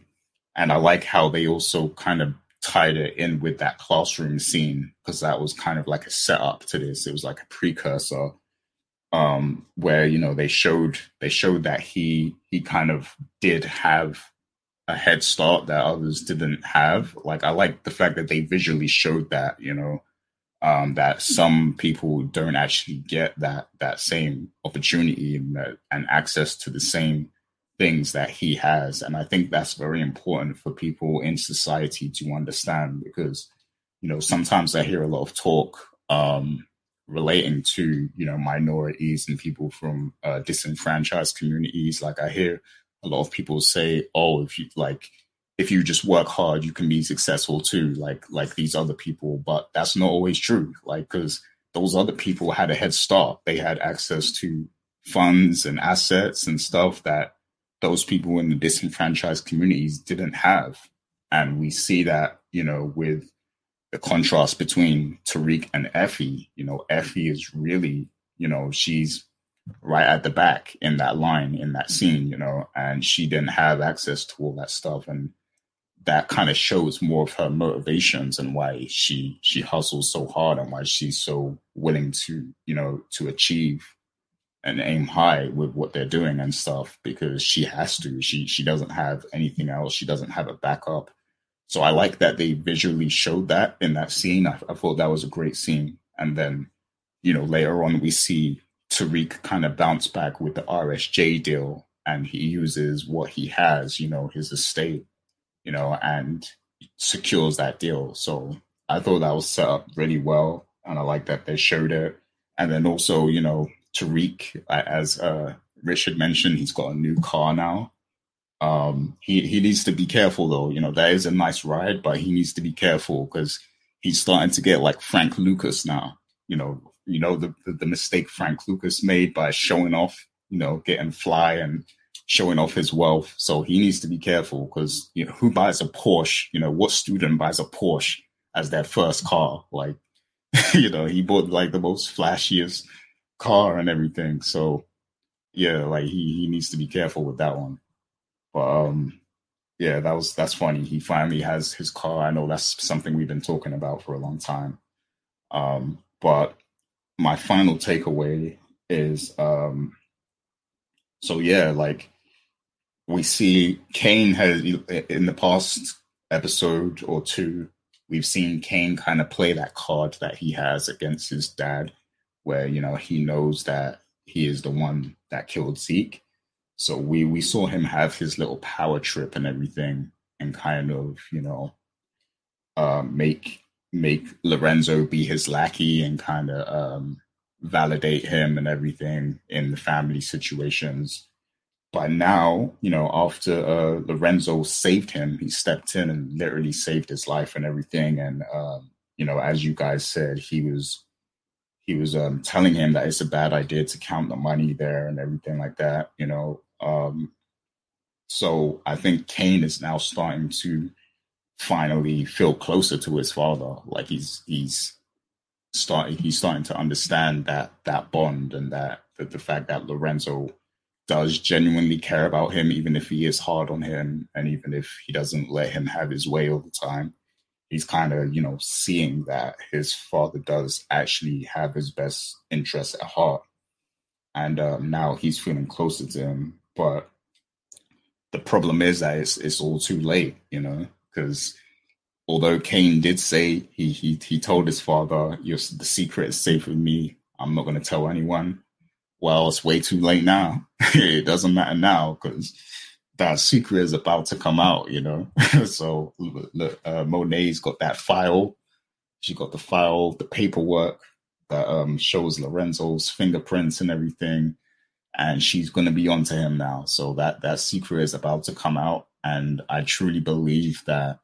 And I like how they also kind of tied it in with that classroom scene, because that was kind of like a setup to this. It was like a precursor, um, where, you know, they showed, they showed that he, he kind of did have a head start that others didn't have. Like, I like the fact that they visually showed that, you know, um, that some people don't actually get that, that same opportunity and, that, and access to the same things that he has. And I think that's very important for people in society to understand, because, you know, sometimes I hear a lot of talk, um, relating to, you know, minorities and people from uh, disenfranchised communities. Like, I hear a lot of people say, oh, if you like, if you just work hard, you can be successful too, like, like these other people. But that's not always true. Like, because those other people had a head start. They had access to funds and assets and stuff that those people in the disenfranchised communities didn't have. And we see that, you know, with the contrast between Tariq and Effie. You know, Effie is really, you know, she's right at the back in that line, in that scene, you know, and she didn't have access to all that stuff. And that kind of shows more of her motivations and why she she hustles so hard and why she's so willing to, you know, to achieve and aim high with what they're doing and stuff, because she has to. She she doesn't have anything else. She doesn't have a backup. So I like that they visually showed that in that scene. I, I thought that was a great scene. And then, you know, later on we see Tariq kind of bounce back with the R S J deal, and he uses what he has, you know, his estate, you know, and secures that deal. So I thought that was set up really well, and I like that they showed it. And then also, you know, Tariq, as uh, Richard mentioned, he's got a new car now. Um, he, he needs to be careful, though. You know, that is a nice ride, but he needs to be careful because he's starting to get like Frank Lucas now. You know, you know the, the, the mistake Frank Lucas made by showing off, you know, getting fly and showing off his wealth. So he needs to be careful because, you know, who buys a Porsche? You know, what student buys a Porsche as their first car? Like, you know, he bought like the most flashiest car and everything. So yeah, like he, he needs to be careful with that one. But um yeah, that was that's funny. He finally has his car. I know that's something we've been talking about for a long time. Um, but my final takeaway is um so yeah, like we see Cane has in the past episode or two, we've seen Cane kind of play that card that he has against his dad, where, you know, he knows that he is the one that killed Zeke. So we, we saw him have his little power trip and everything and kind of, you know, uh, make make Lorenzo be his lackey and kind of um, validate him and everything in the family situations. By now, you know, after uh, Lorenzo saved him, he stepped in and literally saved his life and everything. And, um, you know, as you guys said, he was... He was um, telling him that it's a bad idea to count the money there and everything like that, you know. Um, so I think Cane is now starting to finally feel closer to his father. Like he's he's starting he's starting to understand that that bond and that, that the fact that Lorenzo does genuinely care about him, even if he is hard on him and even if he doesn't let him have his way all the time. He's kind of, you know, seeing that his father does actually have his best interests at heart. And um, now he's feeling closer to him. But the problem is that it's it's all too late, you know, because although Cane did say he he he told his father, "Your the secret is safe with me. I'm not going to tell anyone." Well, it's way too late now. It doesn't matter now because that secret is about to come out, you know. So look, uh, Monet's got that file. She got the file, the paperwork that um, shows Lorenzo's fingerprints and everything, and she's going to be onto him now. So that that secret is about to come out, and I truly believe that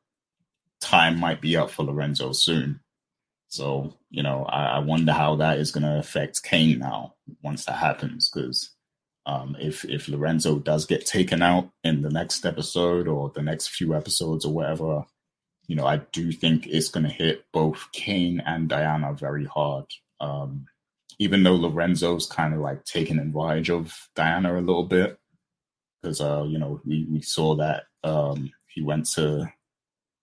time might be up for Lorenzo soon. So, you know, I, I wonder how that is going to affect Cane now once that happens, because Um, if if Lorenzo does get taken out in the next episode or the next few episodes or whatever, you know, I do think it's going to hit both Cane and Diana very hard. Um, even though Lorenzo's kind of like taking advantage of Diana a little bit, because, uh, you know, we, we saw that um, he went to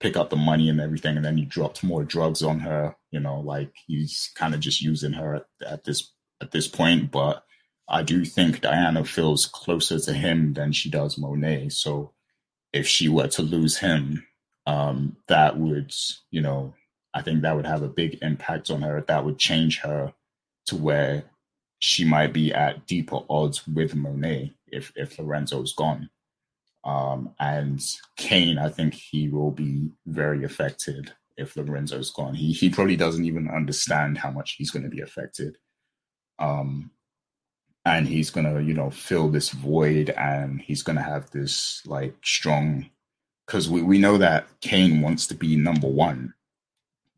pick up the money and everything, and then he dropped more drugs on her, you know, like he's kind of just using her at, at this at this point. But I do think Diana feels closer to him than she does Monet. So if she were to lose him, um, that would, you know, I think that would have a big impact on her. That would change her to where she might be at deeper odds with Monet if, if Lorenzo's gone. Um, and Cane, I think he will be very affected if Lorenzo's gone. He, he probably doesn't even understand how much he's going to be affected. Um, And he's going to, you know, fill this void, and he's going to have this like strong, because we, we know that Cane wants to be number one.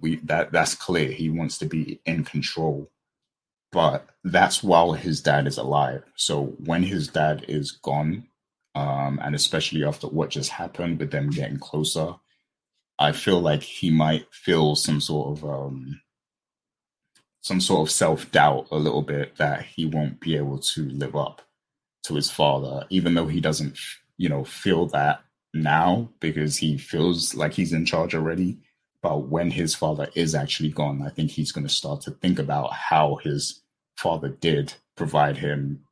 We that that's clear. He wants to be in control. But that's while his dad is alive. So when his dad is gone, um, and especially after what just happened with them getting closer, I feel like he might feel some sort of um, some sort of self-doubt a little bit that he won't be able to live up to his father, even though he doesn't, you know, feel that now because he feels like he's in charge already. But when his father is actually gone, I think he's going to start to think about how his father did provide him,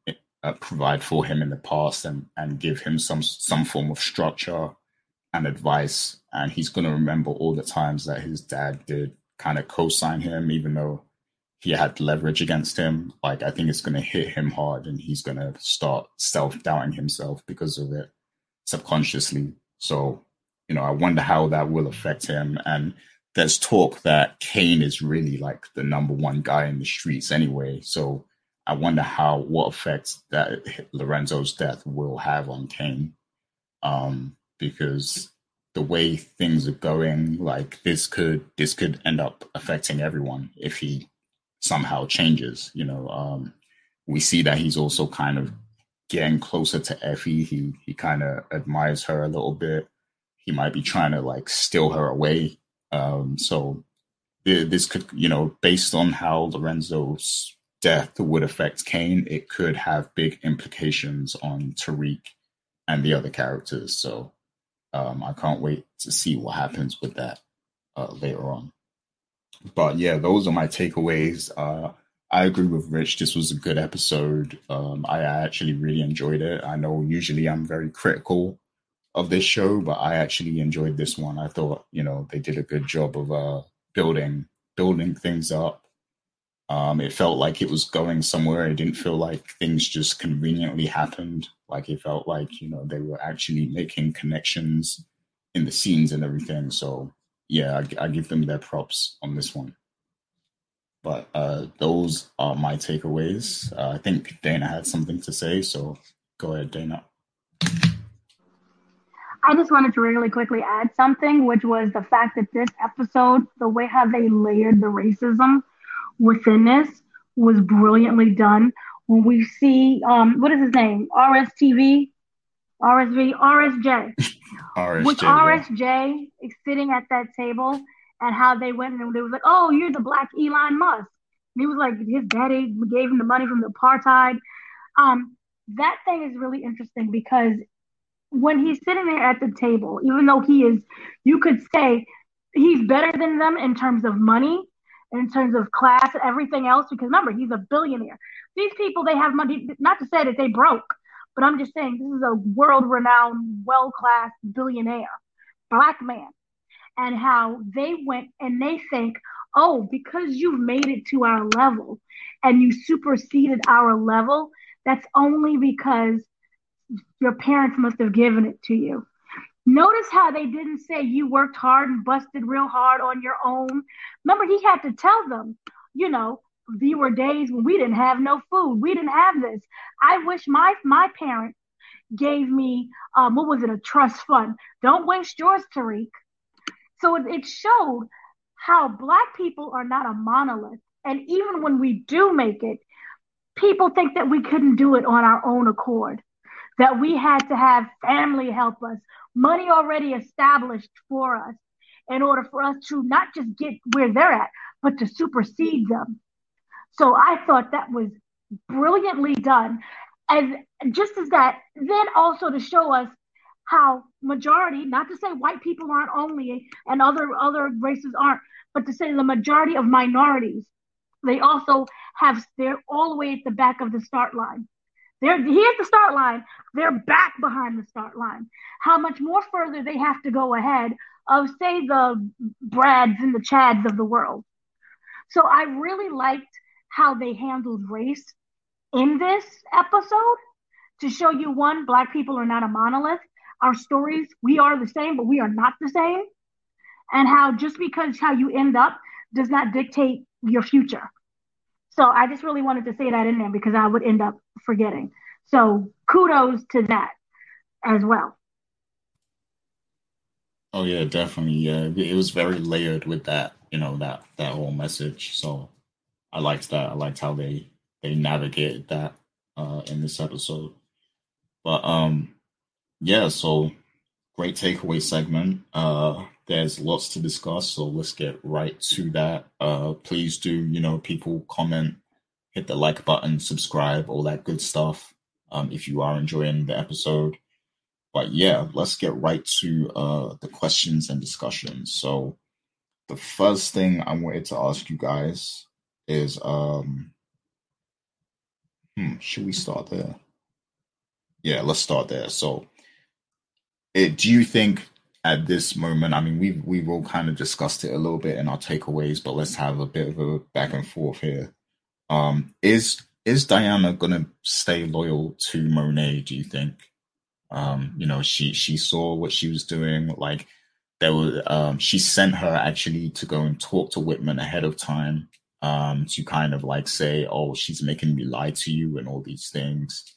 uh, provide for him in the past, and, and give him some some form of structure and advice. And he's going to remember all the times that his dad did kind of co-sign him, even though he had leverage against him. Like, I think it's going to hit him hard, and he's going to start self-doubting himself because of it subconsciously. So, you know, I wonder how that will affect him. And there's talk that Cane is really like the number one guy in the streets anyway. So I wonder how, what effect that Lorenzo's death will have on Cane. Um, because the way things are going, like this could, this could end up affecting everyone if he somehow changes, you know. Um, we see that he's also kind of getting closer to Effie. He, he kind of admires her a little bit. He might be trying to like steal her away. Um, so th- this could, you know, based on how Lorenzo's death would affect Cane, it could have big implications on Tariq and the other characters. So um, I can't wait to see what happens with that uh, later on. But yeah, those are my takeaways. Uh, I agree with Rich. This was a good episode. Um, I actually really enjoyed it. I know usually I'm very critical of this show, but I actually enjoyed this one. I thought, you know, they did a good job of uh, building building things up. Um, it felt like it was going somewhere. It didn't feel like things just conveniently happened. Like, it felt like, you know, they were actually making connections in the scenes and everything. So yeah, I, I give them their props on this one. But uh, those are my takeaways. Uh, I think Dana had something to say, so go ahead, Dana. I just wanted to really quickly add something, which was the fact that this episode, the way how they layered the racism within this was brilliantly done. When we see, um, what is his name? R S T V? R S V? R S J. R S J. With R S J sitting at that table, and how they went and they was like, oh, you're the black Elon Musk. And he was like, his daddy gave him the money from the apartheid. Um, that thing is really interesting because when he's sitting there at the table, even though he is, you could say he's better than them in terms of money, in terms of class, and everything else, because remember, he's a billionaire. These people, they have money, not to say that they broke, but I'm just saying this is a world-renowned, well-class billionaire, black man, and how they went and they think, oh, because you've made it to our level and you superseded our level, that's only because your parents must have given it to you. Notice how they didn't say you worked hard and busted real hard on your own. Remember, he had to tell them, you know, there were days when we didn't have no food. We didn't have this. I wish my my parents gave me, um, what was it, a trust fund. Don't waste yours, Tariq. So it, it showed how Black people are not a monolith. And even when we do make it, people think that we couldn't do it on our own accord, that we had to have family help us, money already established for us in order for us to not just get where they're at, but to supersede them. So I thought that was brilliantly done. And just as that, then also to show us how majority, not to say white people aren't only and other, other races aren't, but to say the majority of minorities, they also have, they're all the way at the back of the start line. They're here at the start line. They're back behind the start line. How much more further they have to go ahead of, say, the Brads and the Chads of the world. So I really liked how they handled race in this episode to show you, one, Black people are not a monolith. Our stories, we are the same, but we are not the same. And how just because how you end up does not dictate your future. So I just really wanted to say that in there because I would end up forgetting. So kudos to that as well. Oh yeah, definitely. Yeah, it was very layered with that, you know, that that whole message. So I liked that. I liked how they they navigated that uh, in this episode. But um, yeah. So great takeaway segment. Uh, There's lots to discuss, so let's get right to that. Uh, please do, you know, people comment, hit the like button, subscribe, all that good stuff, um, if you are enjoying the episode. But yeah, let's get right to uh, the questions and discussions. So the first thing I wanted to ask you guys is, um, hmm, should we start there? Yeah, let's start there. So it, do you think at this moment, I mean, we've, we've all kind of discussed it a little bit in our takeaways, but let's have a bit of a back and forth here. Um, is, is Diana going to stay loyal to Monet, do you think? Um, you know, she, she saw what she was doing. Like there was, um, she sent her actually to go and talk to Whitman ahead of time, um, to kind of like say, oh, she's making me lie to you and all these things.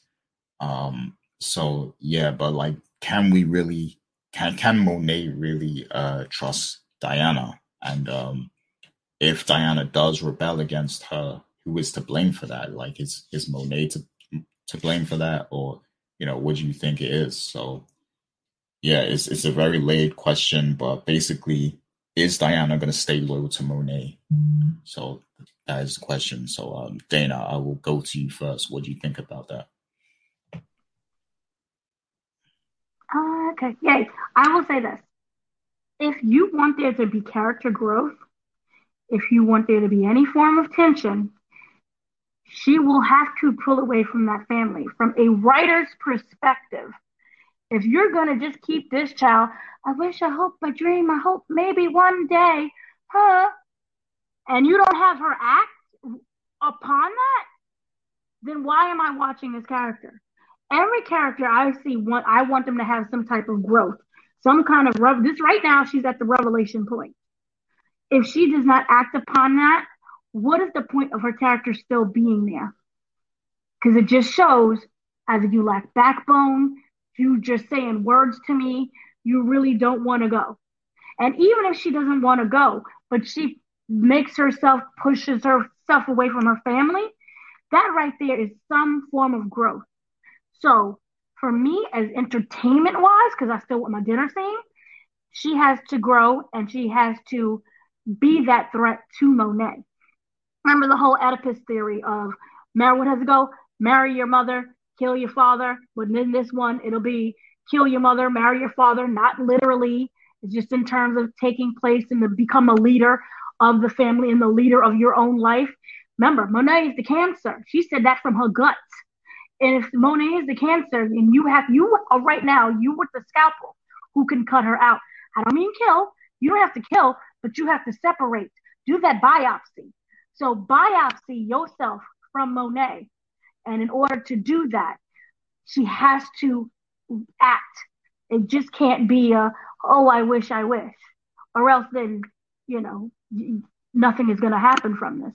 Um, so yeah, but like, can we really, can, can Monet really, uh, trust Diana? And, um, if Diana does rebel against her, who is to blame for that? Like, is, is Monet to, to blame for that? Or, you know, what do you think it is? So, yeah, it's it's a very layered question, but basically, is Diana going to stay loyal to Monet? Mm-hmm. So that is the question. So, um, Dana, I will go to you first. What do you think about that? Uh, okay, yay. I will say this. If you want there to be character growth, if you want there to be any form of tension, she will have to pull away from that family. From a writer's perspective, if you're going to just keep this child, I wish, I hope, I dream, I hope maybe one day, huh? And you don't have her act upon that, then why am I watching this character? Every character I see, one, I want them to have some type of growth, some kind of, rev- this right now, she's at the revelation point. If she does not act upon that, what is the point of her character still being there? Because it just shows either you lack backbone, you just saying words to me, you really don't want to go. And even if she doesn't want to go, but she makes herself, pushes herself away from her family, that right there is some form of growth. So for me, as entertainment-wise, because I still want my dinner scene, she has to grow and she has to be that threat to Monet. Remember the whole Oedipus theory of marry, what has to go? Marry your mother, kill your father. But in this one, it'll be kill your mother, marry your father. Not literally. It's just in terms of taking place and to become a leader of the family and the leader of your own life. Remember, Monet is the cancer. She said that from her guts. And if Monet is the cancer, and you have, you are right now, you with the scalpel, who can cut her out? I don't mean kill. You don't have to kill, but you have to separate. Do that biopsy. So biopsy yourself from Monet. And in order to do that, she has to act. It just can't be a, oh, I wish, I wish. Or else then, you know, nothing is going to happen from this.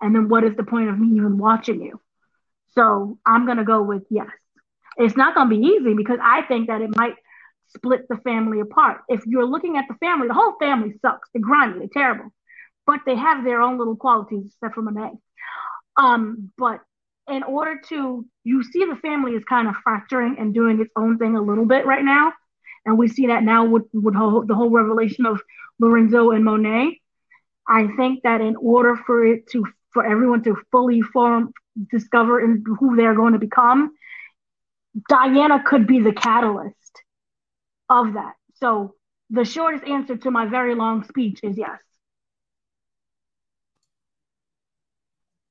And then what is the point of me even watching you? So I'm going to go with yes. It's not going to be easy because I think that it might split the family apart. If you're looking at the family, the whole family sucks. They're grimy. They're terrible. But they have their own little qualities, except for Monet. Um, but in order to, you see the family is kind of fracturing and doing its own thing a little bit right now. And we see that now with, with whole, the whole revelation of Lorenzo and Monet. I think that in order for it to, for everyone to fully form, discover in who they're going to become, Diana could be the catalyst of that. So the shortest answer to my very long speech is yes.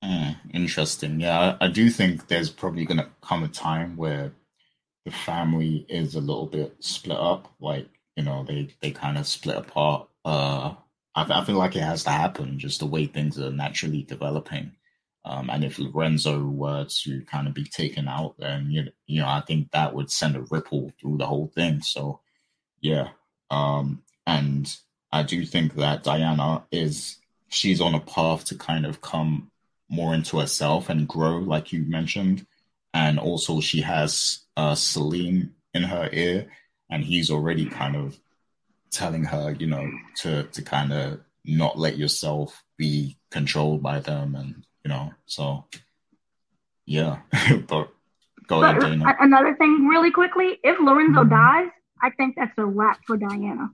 Mm, interesting. Yeah, I, I do think there's probably going to come a time where the family is a little bit split up. Like, you know, they, they kind of split apart. Uh, I, I feel like it has to happen, just the way things are naturally developing. Um, and if Lorenzo were to kind of be taken out, then, you, you know, I think that would send a ripple through the whole thing. So, yeah. Um, and I do think that Diana is, she's on a path to kind of come more into herself and grow, like you mentioned. And also she has uh, Salim in her ear, and he's already kind of telling her, you know, to, to kind of not let yourself be controlled by them. And, you know, so, yeah. but go but ahead, Dana. Another thing really quickly, if Lorenzo mm-hmm. dies, I think that's a wrap for Diana.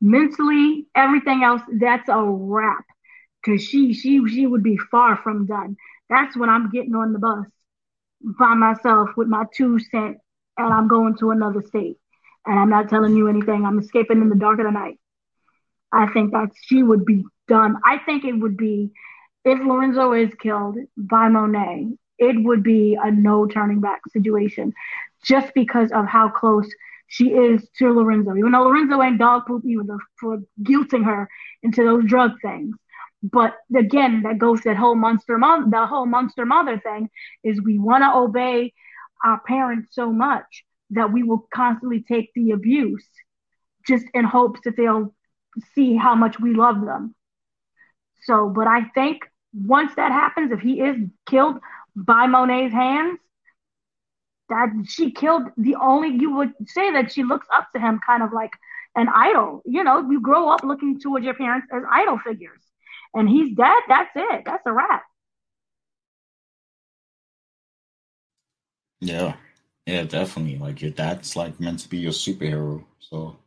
mentally, everything else, that's a wrap. Because she, she, she would be far from done. That's when I'm getting on the bus by myself with my two cent and I'm going to another state. And I'm not telling you anything. I'm escaping in the dark of the night. I think that she would be done. I think it would be, if Lorenzo is killed by Monet, it would be a no turning back situation just because of how close she is to Lorenzo. Even though Lorenzo ain't dog poop even though, for guilting her into those drug things. But again, that goes to that whole monster mother, the whole monster mother thing is we want to obey our parents so much that we will constantly take the abuse just in hopes that they'll see how much we love them. So, but I think once that happens, if he is killed by Monet's hands, that she killed the only, you would say that she looks up to him kind of like an idol. You know, you grow up looking towards your parents as idol figures. And he's dead, that's it. That's a wrap. Yeah. Yeah, definitely. Like your dad's like meant to be your superhero. So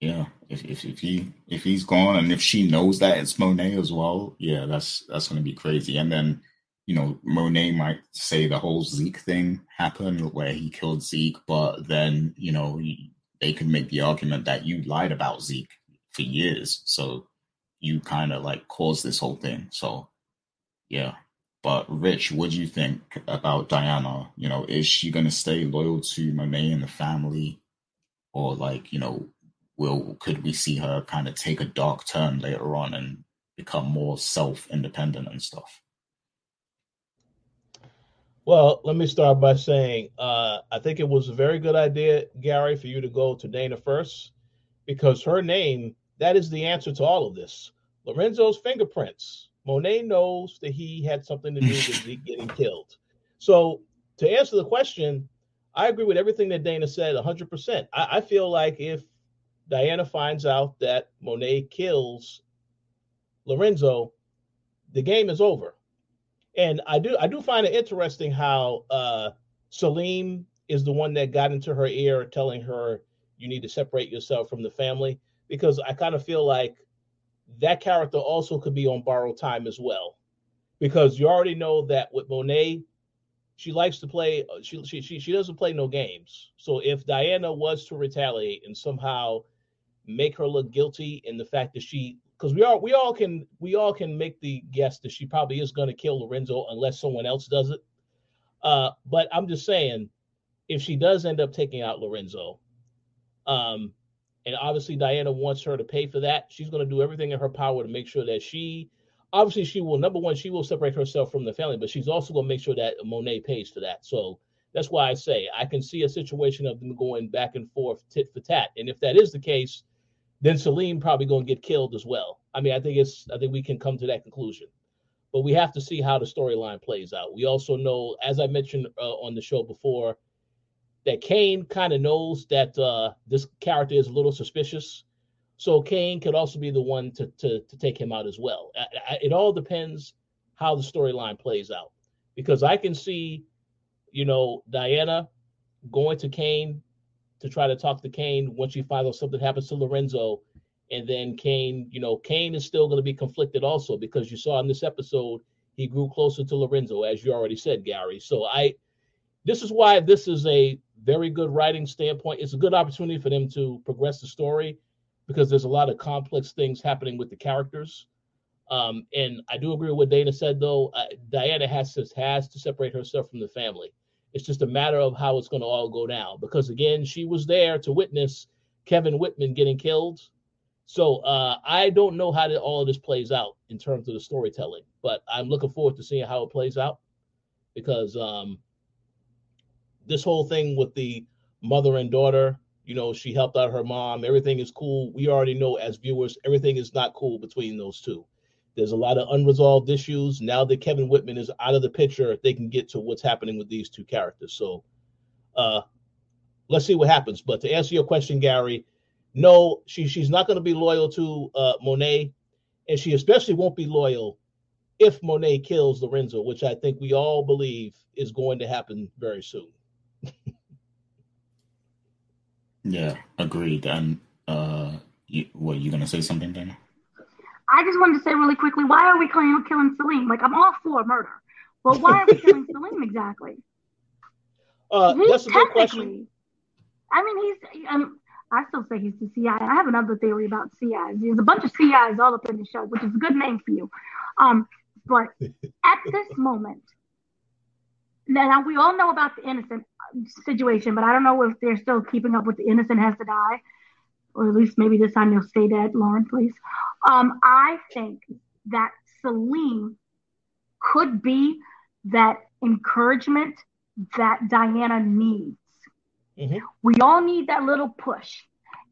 yeah, if if if he if he's gone and if she knows that it's Monet as well, yeah, that's that's gonna be crazy. And then, you know, Monet might say the whole Zeke thing happened where he killed Zeke, but then, you know, he, they could make the argument that you lied about Zeke for years. So you kind of like caused this whole thing. So yeah. But Rich, what do you think about Diana? You know, is she going to stay loyal to Monet and the family? Or like, you know, will could we see her kind of take a dark turn later on and become more self-independent and stuff? Well, let me start by saying, uh, I think it was a very good idea, Gary, for you to go to Dana first, because her name, that is the answer to all of this. Lorenzo's fingerprints. Monet knows that he had something to do with Zeke getting killed. So to answer the question, I agree with everything that Dana said one hundred percent. I, I feel like if Diana finds out that Monet kills Lorenzo, the game is over. And I do I do find it interesting how uh, Salim is the one that got into her ear telling her you need to separate yourself from the family, because I kind of feel like that character also could be on borrowed time as well, because you already know that with Monet, she likes to play. She she she, she doesn't play no games. So if Diana was to retaliate and somehow make her look guilty in the fact that she, because we all we all can we all can make the guess that she probably is going to kill Lorenzo unless someone else does it. Uh, but I'm just saying, if she does end up taking out Lorenzo, um. And obviously Diana wants her to pay for that. She's going to do everything in her power to make sure that she, obviously she will, number one, she will separate herself from the family, but she's also going to make sure that Monet pays for that. So that's why I say I can see a situation of them going back and forth tit for tat. And if that is the case, then Salim probably going to get killed as well. I mean, I think it's, I think we can come to that conclusion, but we have to see how the storyline plays out. We also know, as I mentioned uh, on the show before, that Cane kind of knows that uh, this character is a little suspicious. So Cane could also be the one to to, to take him out as well. I, I, it all depends how the storyline plays out. Because I can see, you know, Diana going to Cane to try to talk to Cane once she finds out something happens to Lorenzo. And then Cane, you know, Cane is still going to be conflicted also, because you saw in this episode, he grew closer to Lorenzo, as you already said, Gary. So I... This is why this is a very good writing standpoint. It's a good opportunity for them to progress the story, because there's a lot of complex things happening with the characters. Um, and I do agree with what Dana said, though. Uh, Diana has to, has to separate herself from the family. It's just a matter of how it's going to all go down, because, again, she was there to witness Kevin Whitman getting killed. So uh, I don't know how that, all of this plays out in terms of the storytelling, but I'm looking forward to seeing how it plays out, because um, – this whole thing with the mother and daughter, you know, she helped out her mom. Everything is cool. We already know as viewers, everything is not cool between those two. There's a lot of unresolved issues. Now that Kevin Whitman is out of the picture, they can get to what's happening with these two characters. So uh, let's see what happens. But to answer your question, Gary, no, she she's not going to be loyal to uh, Monet. And she especially won't be loyal if Monet kills Lorenzo, which I think we all believe is going to happen very soon. Yeah, agreed. And uh, You, what, you going to say something, Dana? I just wanted to say really quickly, why are we killing, killing Salim? Like, I'm all for murder, but why are we killing Salim exactly? Uh, that's a good question. I mean, he's, I, mean, I still say he's the C I. I have another theory about C Is. There's a bunch of C Is all up in the show, which is a good name for you. Um, but at this moment, now we all know about the innocent situation, but I don't know if they're still keeping up with the innocent has to die, or at least maybe this time you'll stay dead, Lauren, please. Um, I think that Salim could be that encouragement that Diana needs. Mm-hmm. We all need that little push.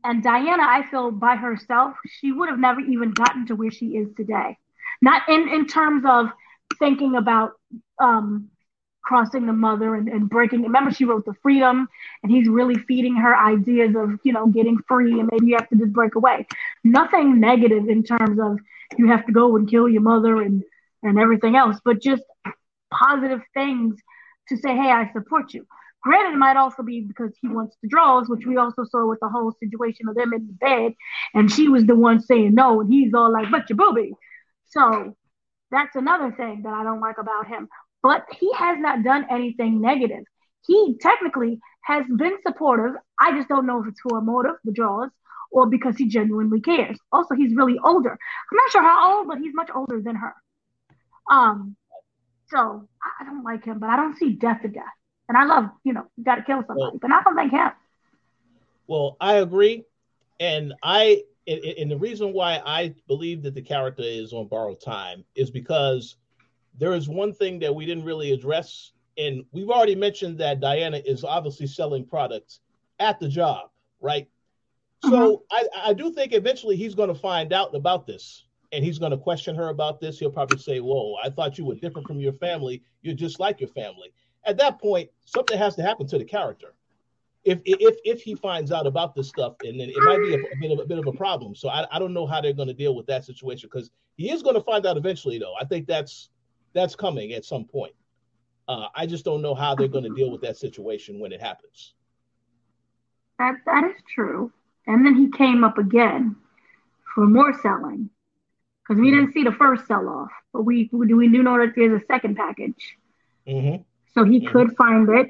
And Diana, I feel by herself, she would have never even gotten to where she is today. Not in, in terms of thinking about um, crossing the mother and, and breaking. Remember, she wrote The Freedom, and he's really feeding her ideas of, you know, getting free and maybe you have to just break away. Nothing negative in terms of you have to go and kill your mother and, and everything else, but just positive things to say, hey, I support you. Granted, it might also be because he wants to draw us, which we also saw with the whole situation of them in the bed, and she was the one saying no, and he's all like, but your boobie. So that's another thing that I don't like about him. But he has not done anything negative. He technically has been supportive. I just don't know if it's for a motive, the draws, or because he genuinely cares. Also, he's really older. I'm not sure how old, but he's much older than her. Um, so I don't like him, but I don't see death to death. And I love, you know, you got to kill somebody, well, but I don't think him. Well, I agree. And I, and, and the reason why I believe that the character is on borrowed time is because there is one thing that we didn't really address. And we've already mentioned that Diana is obviously selling products at the job, right? Mm-hmm. So I, I do think eventually he's going to find out about this. And he's going to question her about this. He'll probably say, whoa, I thought you were different from your family. You're just like your family. At that point, something has to happen to the character. If if if he finds out about this stuff, and then it might be a, a bit of a bit of a problem. So I I don't know how they're going to deal with that situation, because he is going to find out eventually, though. I think that's that's coming at some point. Uh, I just don't know how they're going to deal with that situation when it happens. That that is true. And then he came up again for more selling, because we didn't see the first sell off, but we we do know that there's a second package. Mm-hmm. So he could find it,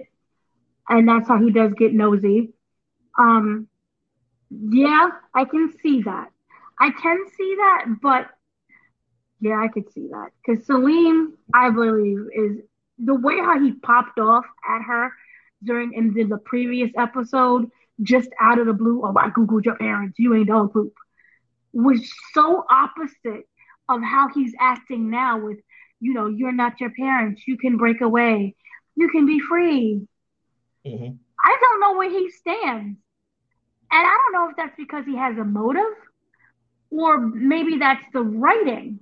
and that's how he does get nosy. Um, yeah, I can see that. I can see that, but yeah, I could see that. Because Salim, I believe, is the way how he popped off at her during in the, the previous episode, just out of the blue, oh, I Googled your errands, you ain't dog poop, was so opposite of how he's acting now with, you know, you're not your parents, you can break away. You can be free. Mm-hmm. I don't know where he stands. And I don't know if that's because he has a motive, or maybe that's the writing.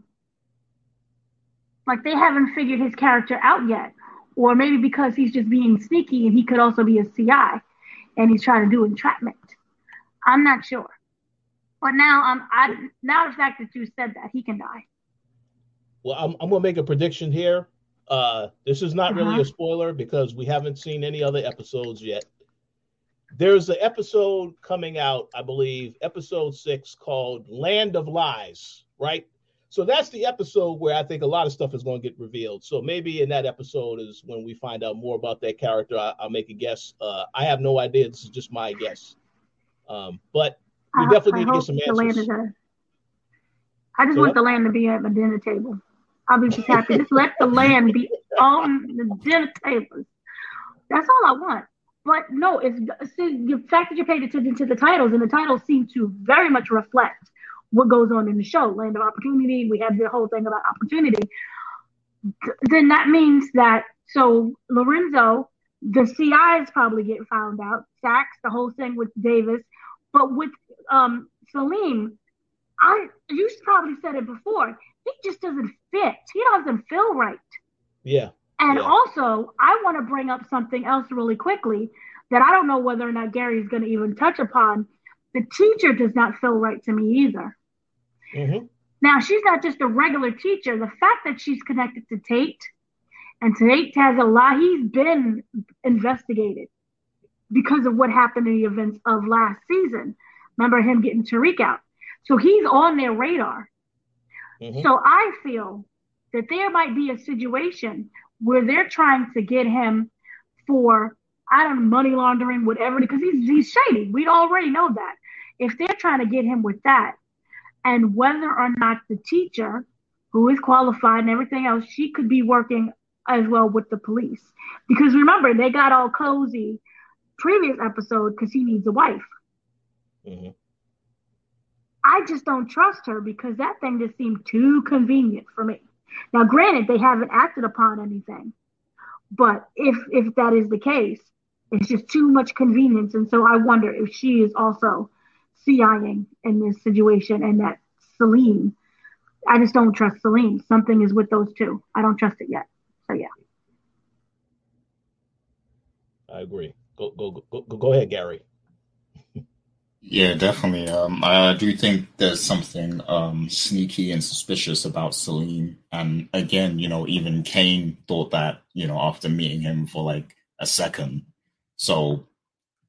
Like, they haven't figured his character out yet. Or maybe because he's just being sneaky, and he could also be a C I, and he's trying to do entrapment. I'm not sure. But now, um, I, now the fact that you said that, he can die. Well, I'm, I'm going to make a prediction here. Uh, this is not uh-huh. really a spoiler, because we haven't seen any other episodes yet. There's an episode coming out, I believe, episode six, called Land of Lies, right? So that's the episode where I think a lot of stuff is going to get revealed. So maybe in that episode is when we find out more about that character. I, I'll make a guess. Uh, I have no idea. This is just my guess. Um, but we I definitely hope, need to get some answers. I just so, want the land to be at my dinner table. I'll be just happy. Just let the land be on the dinner tables. That's all I want. But no, it's, it's the fact that you paid attention to the titles, and the titles seem to very much reflect what goes on in the show. Land of Opportunity. We have the whole thing about opportunity. Th- then that means that, so Lorenzo, the C Is probably get found out. Saxe, the whole thing with Davis. But with um, Salim, I you probably said it before. He just doesn't fit. He doesn't feel right. Yeah. And yeah. also, I want to bring up something else really quickly that I don't know whether or not Gary is going to even touch upon. The teacher does not feel right to me either. Mm-hmm. Now, she's not just a regular teacher. The fact that she's connected to Tate, and Tate has a lot, he's been investigated because of what happened in the events of last season. Remember him getting Tariq out. So he's on their radar. Mm-hmm. So I feel that there might be a situation where they're trying to get him for, I don't know, money laundering, whatever, because he's, he's shady. We already know that. If they're trying to get him with that, and whether or not the teacher, who is qualified and everything else, she could be working as well with the police. Because remember, they got all cozy previous episode because he needs a wife. Mm-hmm. I just don't trust her because that thing just seemed too convenient for me. Now, granted, they haven't acted upon anything, but if if that is the case, it's just too much convenience. And so I wonder if she is also C I A ing in this situation, and that Salim, I just don't trust Salim. Something is with those two. I don't trust it yet. So yeah, I agree. Go go go go, go ahead, Gary. Yeah, definitely. Um, I do think there's something um, sneaky and suspicious about Salim. And again, you know, even Cane thought that, you know, after meeting him for like a second. So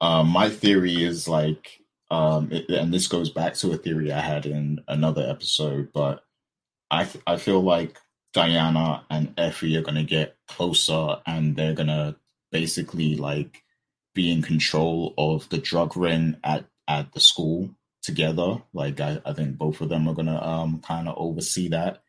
uh, my theory is like, um, it, and this goes back to a theory I had in another episode, but I th- I feel like Diana and Effie are going to get closer, and they're going to basically like be in control of the drug ring at at the school together. Like I, I think both of them are gonna um kind of oversee that,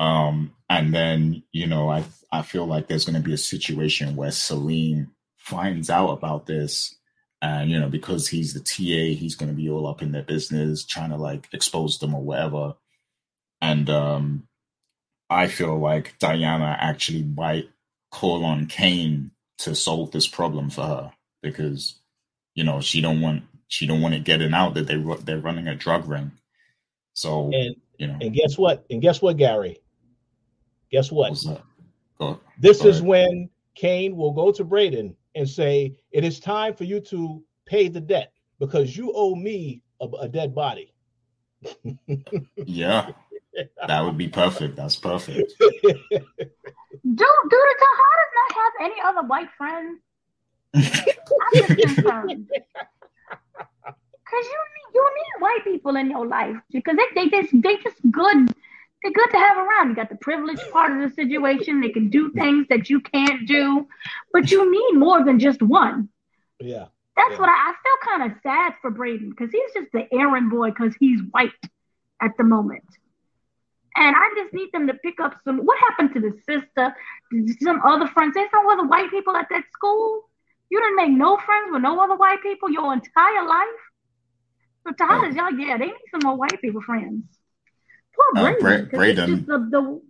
um and then, you know, I I feel like there's gonna be a situation where Salim finds out about this, and, you know, because he's the T A, he's gonna be all up in their business trying to like expose them or whatever. And um I feel like Diana actually might call on Cane to solve this problem for her, because, you know, she don't want She don't want it getting out that they they're running a drug ring. So, and, you know, and guess what? And guess what, Gary? Guess what? Go, this go is ahead. When Cane will go to Brayden and say, "It is time for you to pay the debt because you owe me a, a dead body." Yeah, that would be perfect. That's perfect. Dude, dude, does Tejada not have any other white friends? I'm just concerned. Cause you need, you need white people in your life, because they they just they just good. They're good to have around. You got the privileged part of the situation. They can do things that you can't do, but you need more than just one. Yeah, that's yeah. what I, I feel kind of sad for Brayden, because he's just the errand boy because he's white at the moment, and I just need them to pick up some. What happened to the sister? Some other friends? There's no other white people at that school. You didn't make no friends with no other white people your entire life. So Tejada's, y'all, yeah, they need some more white people friends. Poor uh, Brayden. Brayden. The, the...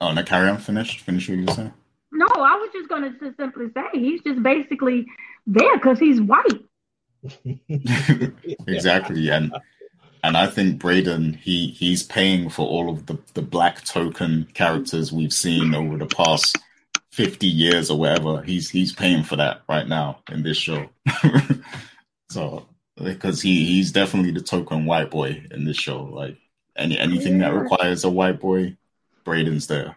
Oh, now carry on. Finish. Finish what you were saying. No, I was just going to simply say he's just basically there because he's white. Exactly. And and I think Brayden, he, he's paying for all of the, the black token characters we've seen over the past fifty years or whatever. He's, he's paying for that right now in this show. So, because he, he's definitely the token white boy in this show. Like any anything yeah. that requires a white boy, Brayden's there.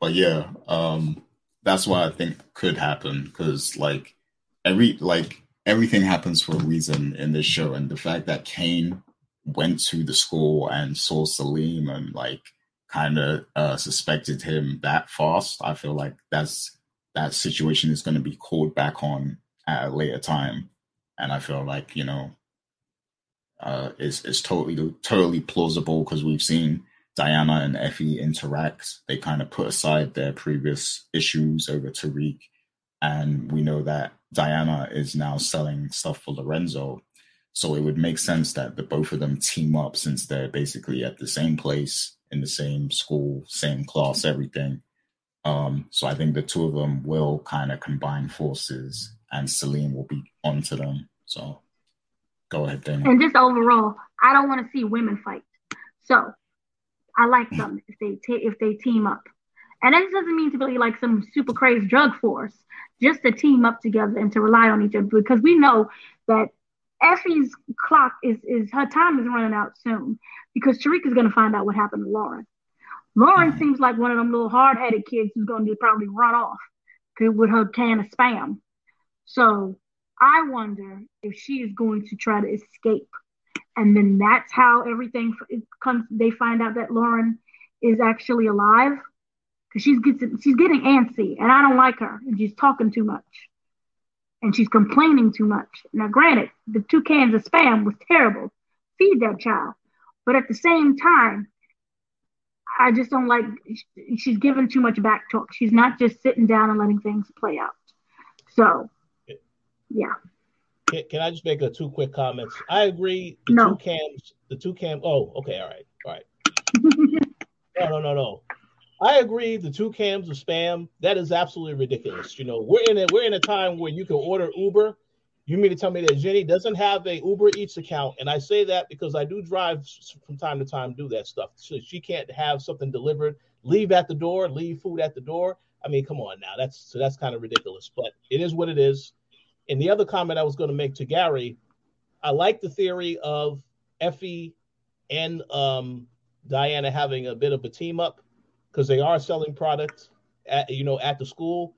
But yeah, um, that's what I think could happen. Because like every like everything happens for a reason in this show, and the fact that Cane went to the school and saw Salim and like kind of uh, suspected him that fast, I feel like that's. That situation is going to be called back on at a later time, and I feel like, you know, uh, it's it's totally totally plausible, because we've seen Diana and Effie interact. They kind of put aside their previous issues over Tariq, and we know that Diana is now selling stuff for Lorenzo, so it would make sense that the both of them team up, since they're basically at the same place, in the same school, same class, everything. Um, so I think the two of them will kind of combine forces, and Salim will be onto them. So go ahead, Dana. And just overall, I don't want to see women fight. So I like them if they t- if they team up. And this doesn't mean to be like some super crazy drug force, just to team up together and to rely on each other, because we know that Effie's clock is, is her time is running out soon, because Tariq is going to find out what happened to Lauren. Lauren seems like one of them little hard-headed kids who's going to probably run off with her can of Spam. So I wonder if she is going to try to escape. And then that's how everything comes. They find out that Lauren is actually alive because she's gets she's getting antsy, and I don't like her. And she's talking too much, and she's complaining too much. Now, granted, the two cans of Spam was terrible. Feed that child, but at the same time, I just don't like. She's giving too much back talk. She's not just sitting down and letting things play out. So, yeah. Can, can I just make a two quick comments? I agree. The no. two cams, the two cam. Oh, okay. All right. All right. no, no, no, no. I agree. The two cams of Spam, that is absolutely ridiculous. You know, we're in a, we're in a time where you can order Uber. You mean to tell me that Jenny doesn't have a Uber Eats account? And I say that because I do drive from time to time, do that stuff. So she can't have something delivered, leave at the door, leave food at the door. I mean, come on now. That's so that's kind of ridiculous, but it is what it is. And the other comment I was going to make to Gary, I like the theory of Effie and um, Diana having a bit of a team up because they are selling products, at, you know, at the school.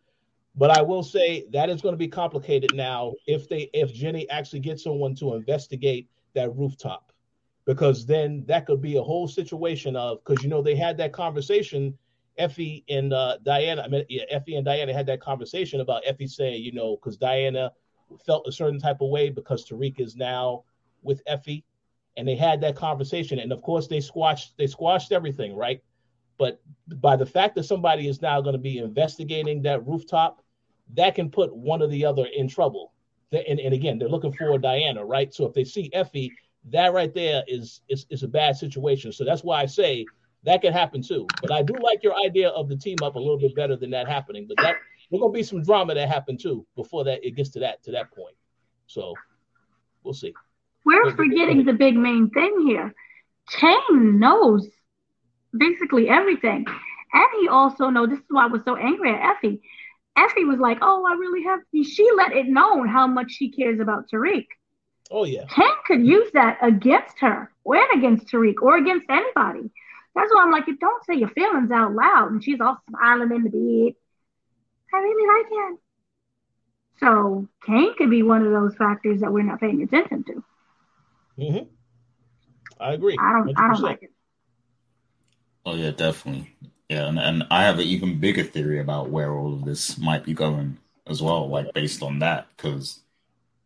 But I will say that is going to be complicated now if they if Jenny actually gets someone to investigate that rooftop, because then that could be a whole situation of because, you know, they had that conversation. Effie and uh, Diana, I mean, yeah, Effie and Diana had that conversation about Effie saying, you know, because Diana felt a certain type of way because Tariq is now with Effie, and they had that conversation. And of course, they squashed, they squashed everything, right? But by the fact that somebody is now going to be investigating that rooftop, that can put one or the other in trouble. And, and again, they're looking for Diana, right? So if they see Effie, that right there is is is a bad situation. So that's why I say. That could happen too, but I do like your idea of the team up a little bit better than that happening. But that there's gonna be some drama that happened too before that it gets to that to that point. So we'll see. We're There's forgetting the big main thing here. Cane knows basically everything, and he also knows. This is why I was so angry at Effie. Effie was like, "Oh, I really have." She let it known how much she cares about Tariq. Oh yeah. Cane could use that against her, or against Tariq, or against anybody. That's why I'm like, you don't say your feelings out loud. And she's all smiling in the bed. I really like him. So Cane could be one of those factors that we're not paying attention to. Mm-hmm. I agree. I don't. one hundred percent. I don't like it. Oh yeah, definitely. Yeah, and, and I have an even bigger theory about where all of this might be going as well. Like based on that, because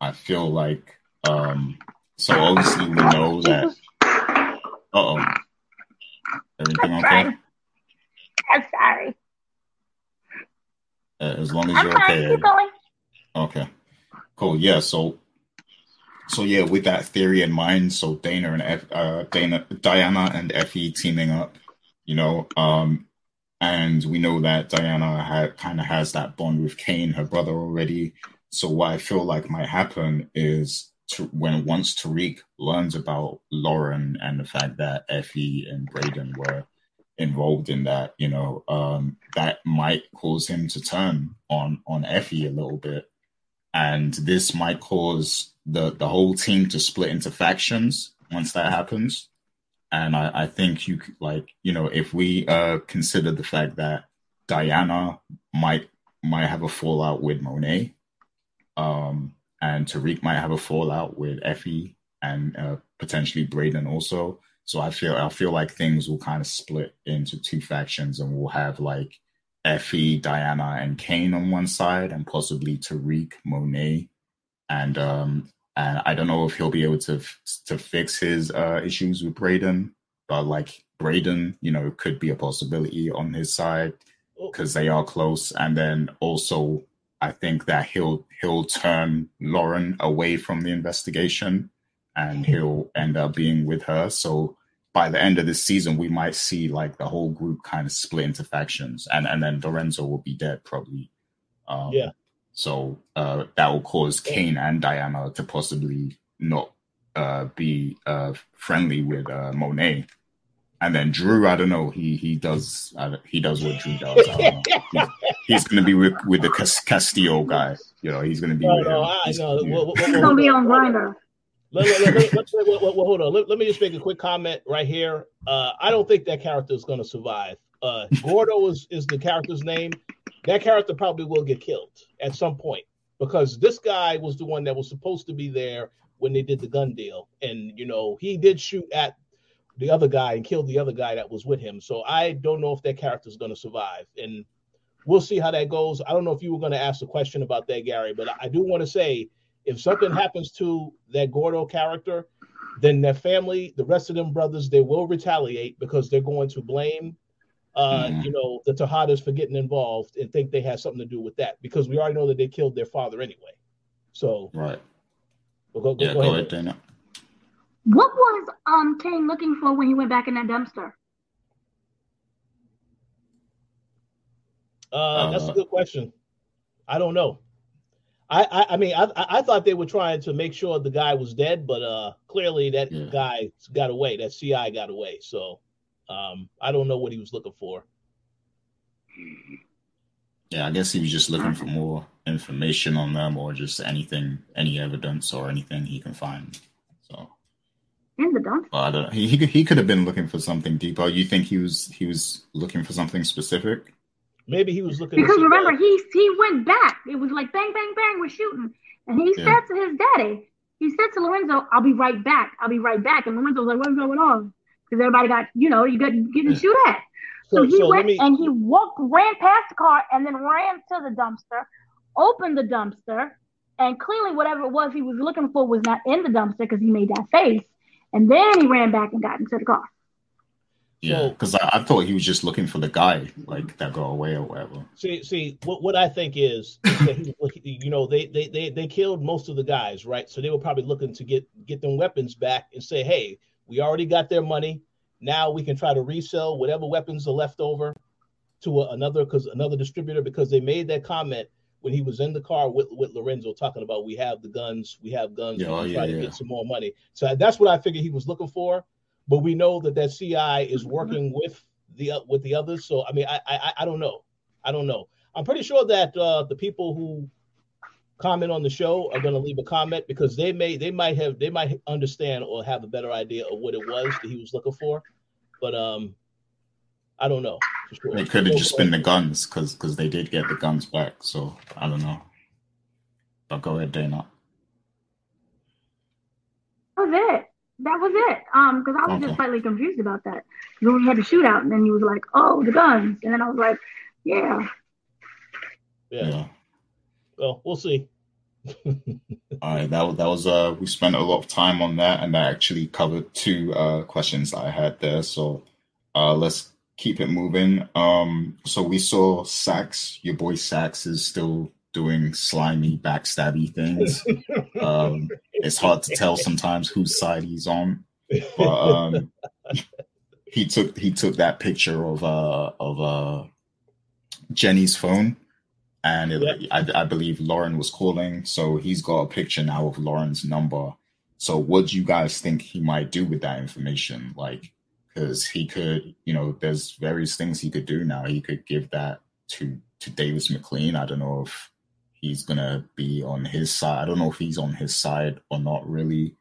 I feel like um, so obviously we know that. Uh oh. Everything I'm okay? Sorry. I'm sorry. Uh, as long as I'm you're sorry, okay. Keep going. Okay. Cool. Yeah. So, so yeah, with that theory in mind, so Dana and F, uh, Dana, Diana and Effie teaming up, you know, um, and we know that Diana ha- kind of has that bond with Cane, her brother, already. So what I feel like might happen is. To, when once Tariq learns about Lauren and the fact that Effie and Brayden were involved in that, you know, um, that might cause him to turn on, on Effie a little bit. And this might cause the, the whole team to split into factions once that happens. And I, I think you could, like, you know, if we uh, consider the fact that Diana might, might have a fallout with Monet, um, and Tariq might have a fallout with Effie and uh, potentially Brayden also. So I feel I feel like things will kind of split into two factions, and we'll have like Effie, Diana, and Cane on one side, and possibly Tariq, Monet, and um, and I don't know if he'll be able to f- to fix his uh, issues with Brayden, but like Brayden, you know, could be a possibility on his side because they are close, and then also. I think that he'll he'll turn Lauren away from the investigation, and he'll end up being with her. So by the end of this season, we might see like the whole group kind of split into factions, and, and then Lorenzo will be dead probably. Um, yeah. So uh, that will cause Cane and Diana to possibly not uh, be uh, friendly with uh, Monet. And then Drew, I don't know, he he does uh, he does what Drew does. I don't know. He's, he's going to be with, with the Castillo guy. You know, he's going to be no, with no, him. I, he's no, no, He's going to be on Grindr. Hold on. Let, let me just make a quick comment right here. Uh, I don't think that character is going to survive. Uh, Gordo is, is the character's name. That character probably will get killed at some point. because this guy was the one that was supposed to be there when they did the gun deal. And, you know, he did shoot at the other guy and killed the other guy that was with him. So I don't know if that character is going to survive. And we'll see how that goes. I don't know if you were going to ask a question about that, Gary, but I do want to say if something happens to that Gordo character, then their family, the rest of them brothers, they will retaliate because they're going to blame, uh, mm. you know, the Tejadas for getting involved and think they had something to do with that, because we already know that they killed their father anyway. So, right. We'll go, go, yeah, go, go ahead, Dana. What was um Kane looking for when he went back in that dumpster? Uh, that's a good question. I don't know. I, I, I mean, I I thought they were trying to make sure the guy was dead, but uh, clearly that yeah. guy got away. That C I got away. So um, I don't know what he was looking for. Yeah, I guess he was just looking for more information on them, or just anything, any evidence or anything he can find. So in the dumpster, well, I don't know. He, he he could have been looking for something deeper. You think he was he was looking for something specific? Maybe he was looking because to remember that. he he went back. It was like bang bang bang, we're shooting, and he yeah. said to his daddy, he said to Lorenzo, "I'll be right back. I'll be right back." And Lorenzo was like, "What's going on?" Because everybody got you know you got getting yeah. shoot at. So, so he so went me... and he walked, ran past the car, and then ran to the dumpster, opened the dumpster, and clearly whatever it was he was looking for was not in the dumpster because he made that face, and then he ran back and got into the car. Yeah, because I, I thought he was just looking for the guy, like, that got away or whatever. See, see, what what I think is, is that he, you know, they, they, they, they killed most of the guys, right? So they were probably looking to get, get them weapons back and say, hey, we already got their money. Now we can try to resell whatever weapons are left over to a, another because another distributor, because they made that comment when he was in the car with, with Lorenzo talking about we have the guns, we have guns, yeah, we're yeah, trying yeah. to get some more money. So that's what I figured he was looking for. But we know that that C I is working with the uh, with the others. So, I mean, I, I I don't know. I don't know. I'm pretty sure that uh, the people who comment on the show are going to leave a comment because they may they might have they might understand or have a better idea of what it was that he was looking for. But um, I don't know. Sure. It could have just been the guns because because they did get the guns back. So I don't know. But go ahead, Dana. That was it. That was it, um, because I was okay. just slightly confused about that. Because when we had the shootout, and then he was like, "Oh, the guns," and then I was like, "Yeah, yeah." yeah. Well, we'll see. All right, that was that was. Uh, we spent a lot of time on that, and I actually covered two uh, questions I had there. So uh, let's keep it moving. Um, so we saw Saxe. Your boy Saxe is still doing slimy, backstabby things. um, It's hard to tell sometimes whose side he's on. But um, he took he took that picture of uh, of uh, Jenny's phone, and it, yep. I, I believe Lauren was calling. So he's got a picture now of Lauren's number. So what do you guys think he might do with that information? Like, because he could, you know, there's various things he could do now. He could give that to to Davis McLean. I don't know if he's going to be on his side. I don't know if he's on his side or not, really.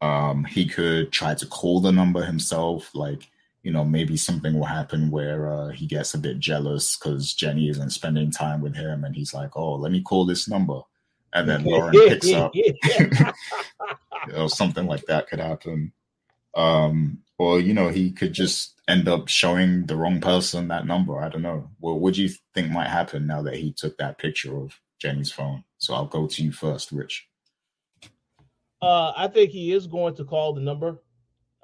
Um, he could try to call the number himself. Like, you know, maybe something will happen where uh, he gets a bit jealous because Jenny isn't spending time with him. And he's like, oh, let me call this number. And then Lauren picks up. You know, something like that could happen. Um, or, you know, he could just end up showing the wrong person that number. I don't know. Well, what do you think might happen now that he took that picture of Jenny's phone? So I'll go to you first, Rich. Uh, I think he is going to call the number.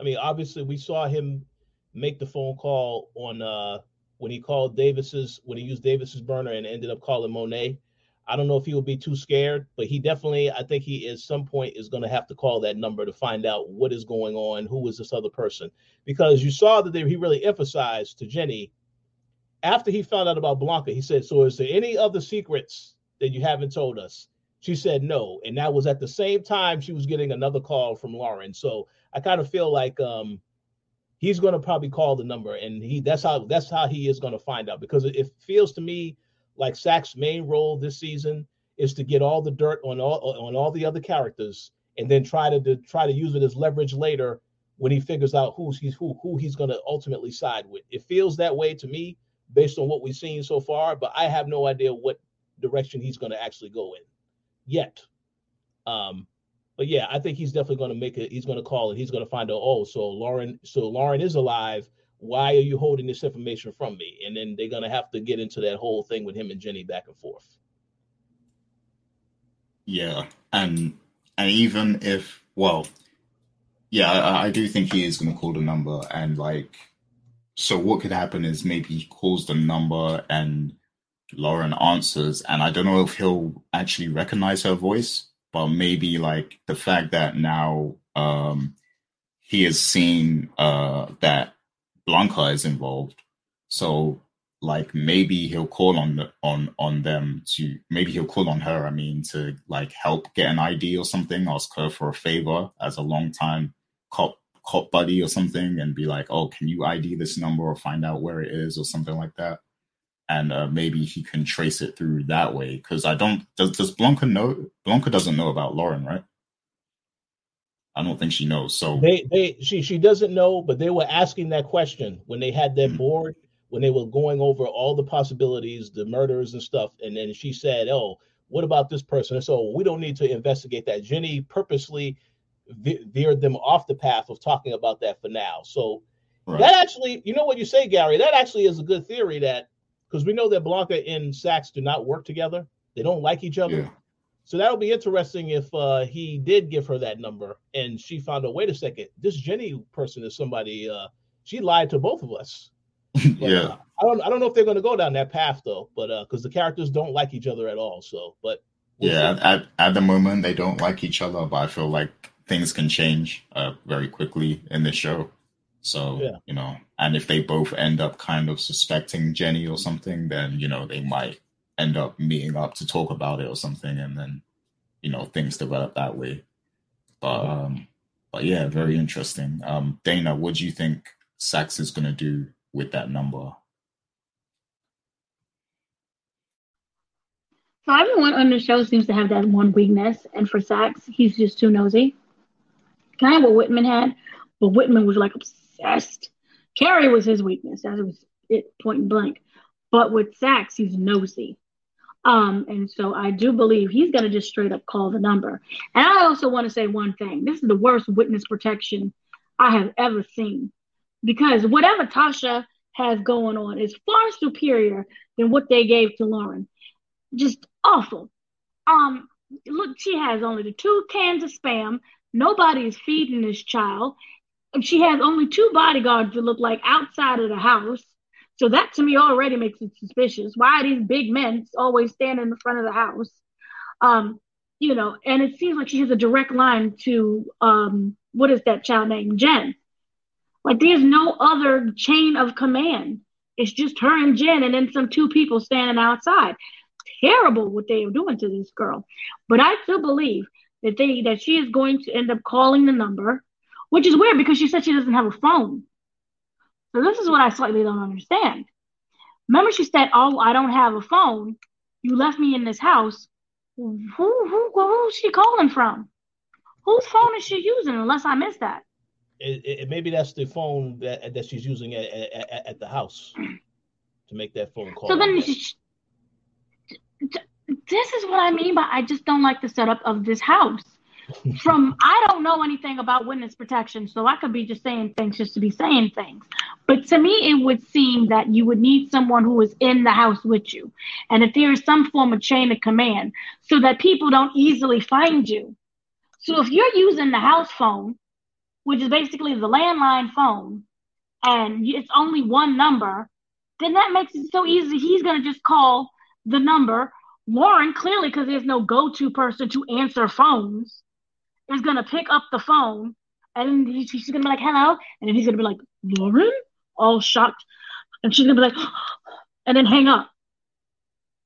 I mean, obviously, we saw him make the phone call on uh, when he called Davis's, when he used Davis's burner and ended up calling Monet. I don't know if he will be too scared, but he definitely, I think he at some point is going to have to call that number to find out what is going on, who is this other person. Because you saw that they, he really emphasized to Jenny, after he found out about Blanca, he said, so is there any other secrets that you haven't told us? She said no, and that was at the same time she was getting another call from Lauren. So I kind of feel like um, he's going to probably call the number, and he that's how that's how he is going to find out, because it, it feels to me like Saxe's main role this season is to get all the dirt on all on all the other characters, and then try to, to try to use it as leverage later when he figures out who's he's who who he's going to ultimately side with. It feels that way to me based on what we've seen so far, but I have no idea what direction he's going to actually go in. yet. Um, but yeah, I think he's definitely going to make it. He's going to call it. He's going to find out, oh, so Lauren, so Lauren is alive. Why are you holding this information from me? And then they're going to have to get into that whole thing with him and Jenny back and forth. Yeah. And, and even if, well, yeah, I, I do think he is going to call the number. And like, so what could happen is maybe he calls the number and Lauren answers. And I don't know if he'll actually recognize her voice, but maybe like the fact that now um, he has seen uh, that Blanca is involved, so like maybe he'll call on the, on on them to maybe he'll call on her. I mean, to like help get an I D or something, ask her for a favor as a longtime cop cop buddy or something, and be like, "Oh, can you I D this number or find out where it is or something like that?" And uh, maybe he can trace it through that way. Because I don't does does Blanca know? Blanca doesn't know about Lauren, right? I don't think she knows. So they, they, she, she doesn't know, but they were asking that question when they had their mm-hmm. board, when they were going over all the possibilities, the murders and stuff. And then she said, "Oh, what about this person?" And so we don't need to investigate that. Jenny purposely ve- veered them off the path of talking about that for now. So right. That actually, you know what you say, Gary, that actually is a good theory, that because we know that Blanca and Saxe do not work together. They don't like each other. Yeah. So that'll be interesting if uh, he did give her that number and she found out, wait a second, this Jenny person is somebody, uh, she lied to both of us. But, yeah. Uh, I don't I don't know if they're going to go down that path, though, but because uh, the characters don't like each other at all. So, but. We'll yeah, at, at the moment, they don't like each other, but I feel like things can change uh, very quickly in the show. So, yeah. You know, and if they both end up kind of suspecting Jenny or something, then, you know, they might end up meeting up to talk about it or something, and then, you know, things develop that way. But um, but yeah, very interesting. Um, Dana, what do you think Saxe is going to do with that number? So everyone on the show seems to have that one weakness, and for Saxe, he's just too nosy. Kind of what Whitman had, but Whitman was like obsessed. Carrie was his weakness. That was it, point blank. But with Saxe, he's nosy. Um, and so I do believe he's going to just straight up call the number. And I also want to say one thing. This is the worst witness protection I have ever seen, because whatever Tasha has going on is far superior than what they gave to Lauren. Just awful. Um, look, she has only the two cans of Spam. Nobody is feeding this child. She has only two bodyguards that look like outside of the house. So that to me already makes it suspicious. Why are these big men always standing in front of the house? Um, you know, and it seems like she has a direct line to, um, what is that child named? Jen. Like there's no other chain of command. It's just her and Jen and then some two people standing outside. Terrible what they are doing to this girl. But I still believe that they that she is going to end up calling the number, which is weird because she said she doesn't have a phone. So this is what I slightly don't understand. Remember she said, oh, I don't have a phone. You left me in this house. Who, who, who's she calling from? Whose phone is she using, unless I missed that? It, it, maybe that's the phone that that she's using at, at, at the house to make that phone call. So then, she, this is what I mean by I just don't like the setup of this house. From I don't know anything about witness protection, so I could be just saying things just to be saying things. But to me, it would seem that you would need someone who is in the house with you, and that there is some form of chain of command so that people don't easily find you. So if you're using the house phone, which is basically the landline phone, and it's only one number, then that makes it so easy. He's going to just call the number. Lauren, clearly, because there's no go-to person to answer phones, is going to pick up the phone, and he, she's going to be like, hello, and then he's going to be like, Lauren? All shocked. And she's going to be like, and then hang up.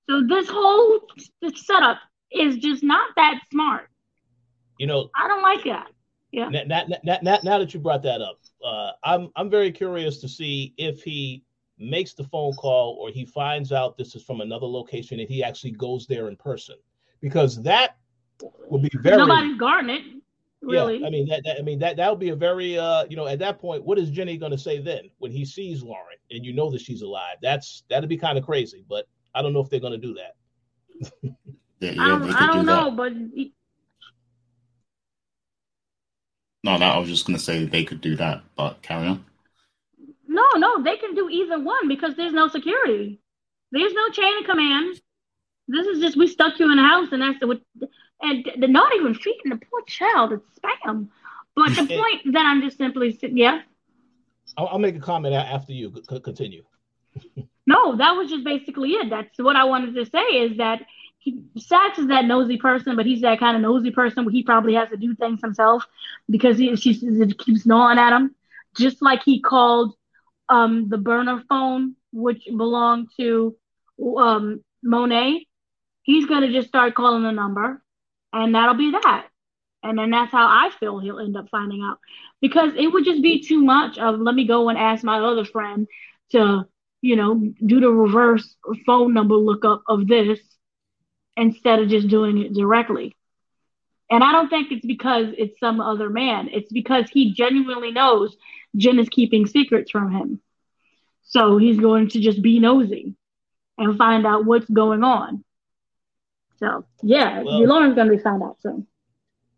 So this whole this setup is just not that smart. You know, I don't like that. Yeah. Now, now, now, now that you brought that up, uh, I'm I'm very curious to see if he makes the phone call or he finds out this is from another location and he actually goes there in person, because that would be very nobody's guarding it, really. Yeah, I mean that, that I mean that that would be a very uh you know, at that point, what is Jenny gonna say then when he sees Lauren and you know that she's alive? That's that'd be kind of crazy, but I don't know if they're gonna do that. Yeah, yeah, um, they could I don't do know, that. But no, that I was just gonna say they could do that, but carry on. No, no, they can do either one because there's no security. There's no chain of command. This is just we stuck you in a house and that's what. And they're not even treating the poor child. It's spam. But the point that I'm just simply yeah. I'll, I'll make a comment after you C- continue. No, that was just basically it. That's what I wanted to say is that he, Sax is that nosy person, but he's that kind of nosy person where he probably has to do things himself because he she, she keeps gnawing at him. Just like he called um, the burner phone, which belonged to um, Monet. He's going to just start calling the number, and that'll be that. And then that's how I feel he'll end up finding out. Because it would just be too much of, let me go and ask my other friend to, you know, do the reverse phone number lookup of this instead of just doing it directly. And I don't think it's because it's some other man. It's because he genuinely knows Jen is keeping secrets from him. So he's going to just be nosy and find out what's going on. So, yeah, well, Lauren's going to be found out soon.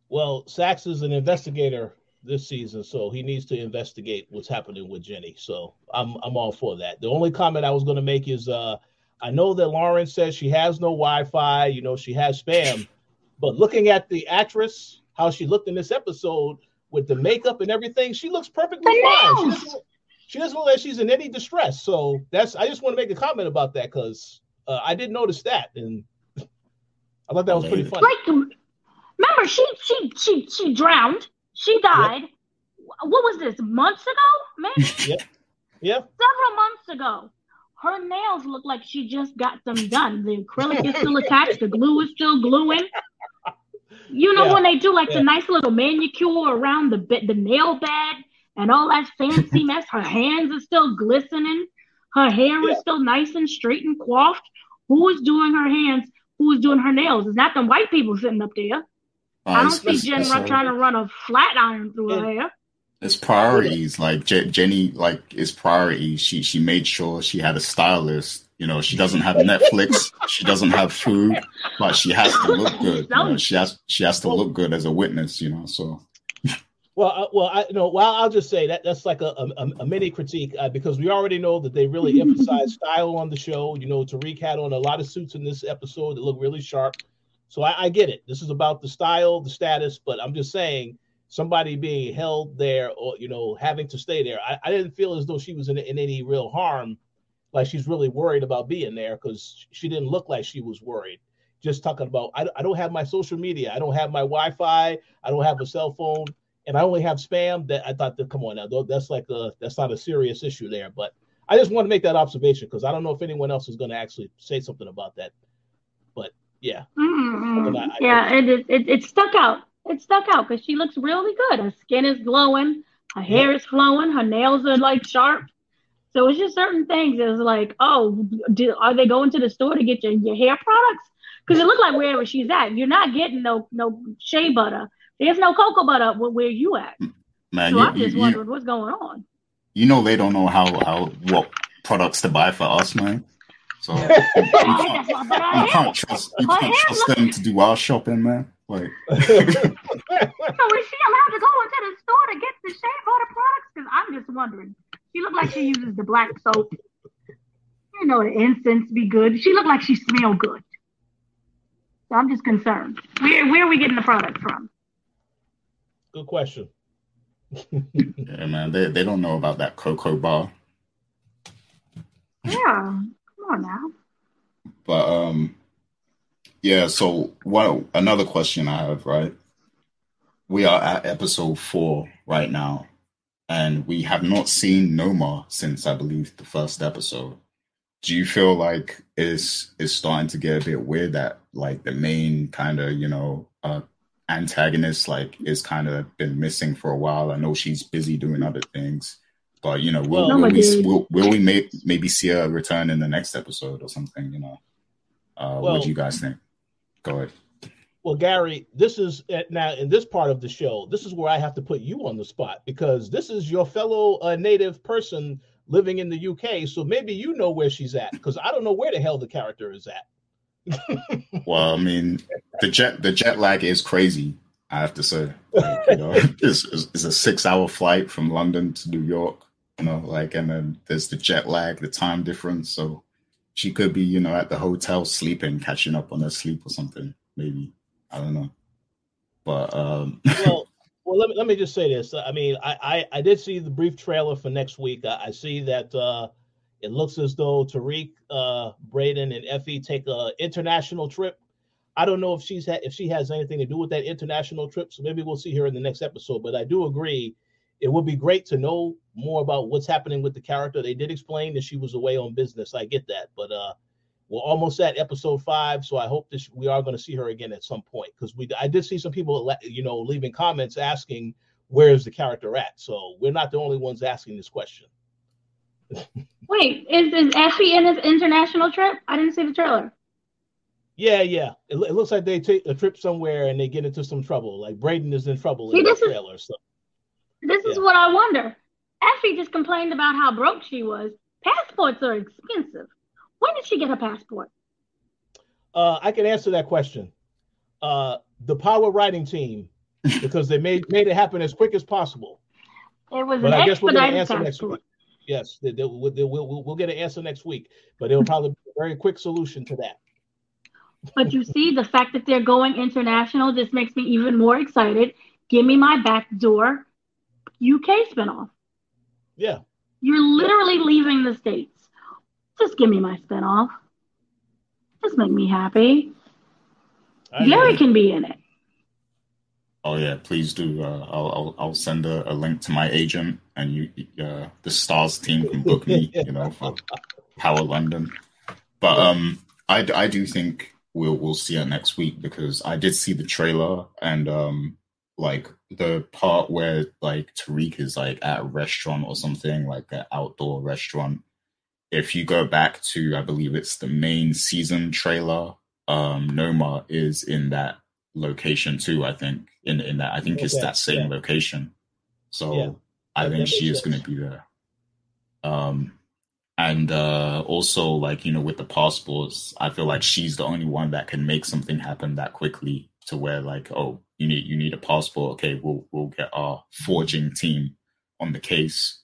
Well, Saxe is an investigator this season, so he needs to investigate what's happening with Jenny. So I'm I'm all for that. The only comment I was going to make is uh, I know that Lauren says she has no Wi-Fi, you know, she has spam. But looking at the actress, how she looked in this episode with the makeup and everything, she looks perfectly fine. She doesn't, look, she doesn't look like she's in any distress. So that's I just want to make a comment about that because uh, I did notice that. And I thought that was pretty funny. Like, remember, she she she she drowned. She died. Yep. What was this? Months ago, maybe. Yeah. Yeah. Several months ago, her nails look like she just got them done. The acrylic is still attached. The glue is still gluing. You know yeah. when they do like yeah. the nice little manicure around the be- the nail bed and all that fancy mess. Her hands are still glistening. Her hair yeah. is still nice and straight and coiffed. Who is doing her hands? Who's doing her nails? It's not them white people sitting up there. Oh, I don't see Jen run, trying to run a flat iron through yeah. her hair. It's priorities. Like Je- Jenny, like it's priorities. She she made sure she had a stylist. You know, she doesn't have Netflix. She doesn't have food, but she has to look good. You know? She has she has to look good as a witness. You know, so. Well, uh, well, I you know. Well, I'll just say that that's like a a, a mini critique uh, because we already know that they really emphasize style on the show. You know, Tariq had on a lot of suits in this episode that look really sharp. So I, I get it. This is about the style, the status, but I'm just saying somebody being held there or you know having to stay there. I, I didn't feel as though she was in, in any real harm, like she's really worried about being there because she didn't look like she was worried. Just talking about I, I don't have my social media, I don't have my Wi-Fi, I don't have a cell phone. And I only have spam that I thought that come on now, that's like a that's not a serious issue there. But I just want to make that observation because I don't know if anyone else is going to actually say something about that. But yeah, mm-hmm. I, I, yeah, it, it it stuck out. It stuck out because she looks really good. Her skin is glowing, her hair yeah. is flowing, her nails are like sharp. So it's just certain things. It's like, oh, do, are they going to the store to get your, your hair products? Because it looked like wherever she's at, you're not getting no no shea butter. There's no cocoa butter where you at. Man, so you, I'm just you, wondering you, what's going on. You know they don't know how, how what products to buy for us, man. So you, can't, you can't trust you can't trust them to do our shopping, man. Like, so is she allowed to go into the store to get the shea butter products? Because I'm just wondering. She looked like she uses the black soap. You know the incense be good. She looked like she smelled good. So I'm just concerned. Where where are we getting the product from? Good question. Yeah, man, they they don't know about that cocoa bar. Yeah, come on now. But um, yeah. So what? Another question I have, right? We are at episode four right now, and we have not seen Noma since I believe the first episode. Do you feel like it's it's starting to get a bit weird that like the main kind of you know uh. antagonist like is kind of been missing for a while? I know she's busy doing other things, but you know will, no, will we will, will we may, maybe see a return in the next episode or something, you know uh well, what do you guys think? Go ahead. Well, Gary, this is now in this part of the show, this is where I have to put you on the spot because this is your fellow uh, native person living in the U K, so maybe you know where she's at because I don't know where the hell the character is at. Well, I mean, the jet the jet lag is crazy, I have to say. Like, you know, it's, it's a six-hour flight from London to New York, you know, like, and then there's the jet lag, the time difference. So she could be, you know, at the hotel sleeping, catching up on her sleep or something, maybe. I don't know. But um well, well, let me let me just say this. I mean, I, I, I did see the brief trailer for next week. I, I see that uh, it looks as though Tariq, uh, Brayden, and Effie take a international trip. I don't know if she's ha- if she has anything to do with that international trip, so maybe we'll see her in the next episode. But I do agree, it would be great to know more about what's happening with the character. They did explain that she was away on business. I get that, but uh, we're almost at episode five, so I hope this we are going to see her again at some point, because we I did see some people, you know, leaving comments asking where is the character at. So we're not the only ones asking this question. Wait, is, is Effie in this international trip? I didn't see the trailer. Yeah, yeah. It, it looks like they take a trip somewhere and they get into some trouble. Like Brayden is in trouble see, in the trailer. Is, so. This yeah. is what I wonder. Effie just complained about how broke she was. Passports are expensive. When did she get her passport? Uh, I can answer that question. Uh, the Power writing team, because they made made it happen as quick as possible. It was but an I guess we're going to answer passport. Next week. Yes, they, they, they, they, we'll, we'll get an answer next week, but it'll probably be a very quick solution to that. But you see, the fact that they're going international just makes me even more excited. Give me my backdoor U K spinoff. Yeah. You're literally leaving the States. Just give me my spinoff. Just make me happy. I Gary know. Can be in it. Oh, yeah, please do. Uh, I'll, I'll I'll send a, a link to my agent, and you uh, the Stars team can book me, you know, for Power London. But um, I, I do think... We'll we'll see her next week, because I did see the trailer, and um like the part where like Tariq is like at a restaurant or something, like an outdoor restaurant. If you go back to, I believe it's the main season trailer, um Noma is in that location too. I think in in that I think okay. it's that same yeah. location. So yeah. I that think she is going to be there. Um. And uh, also, like, you know, with the passports, I feel like she's the only one that can make something happen that quickly, to where like, oh, you need you need a passport. Okay, we'll we'll get our forging team on the case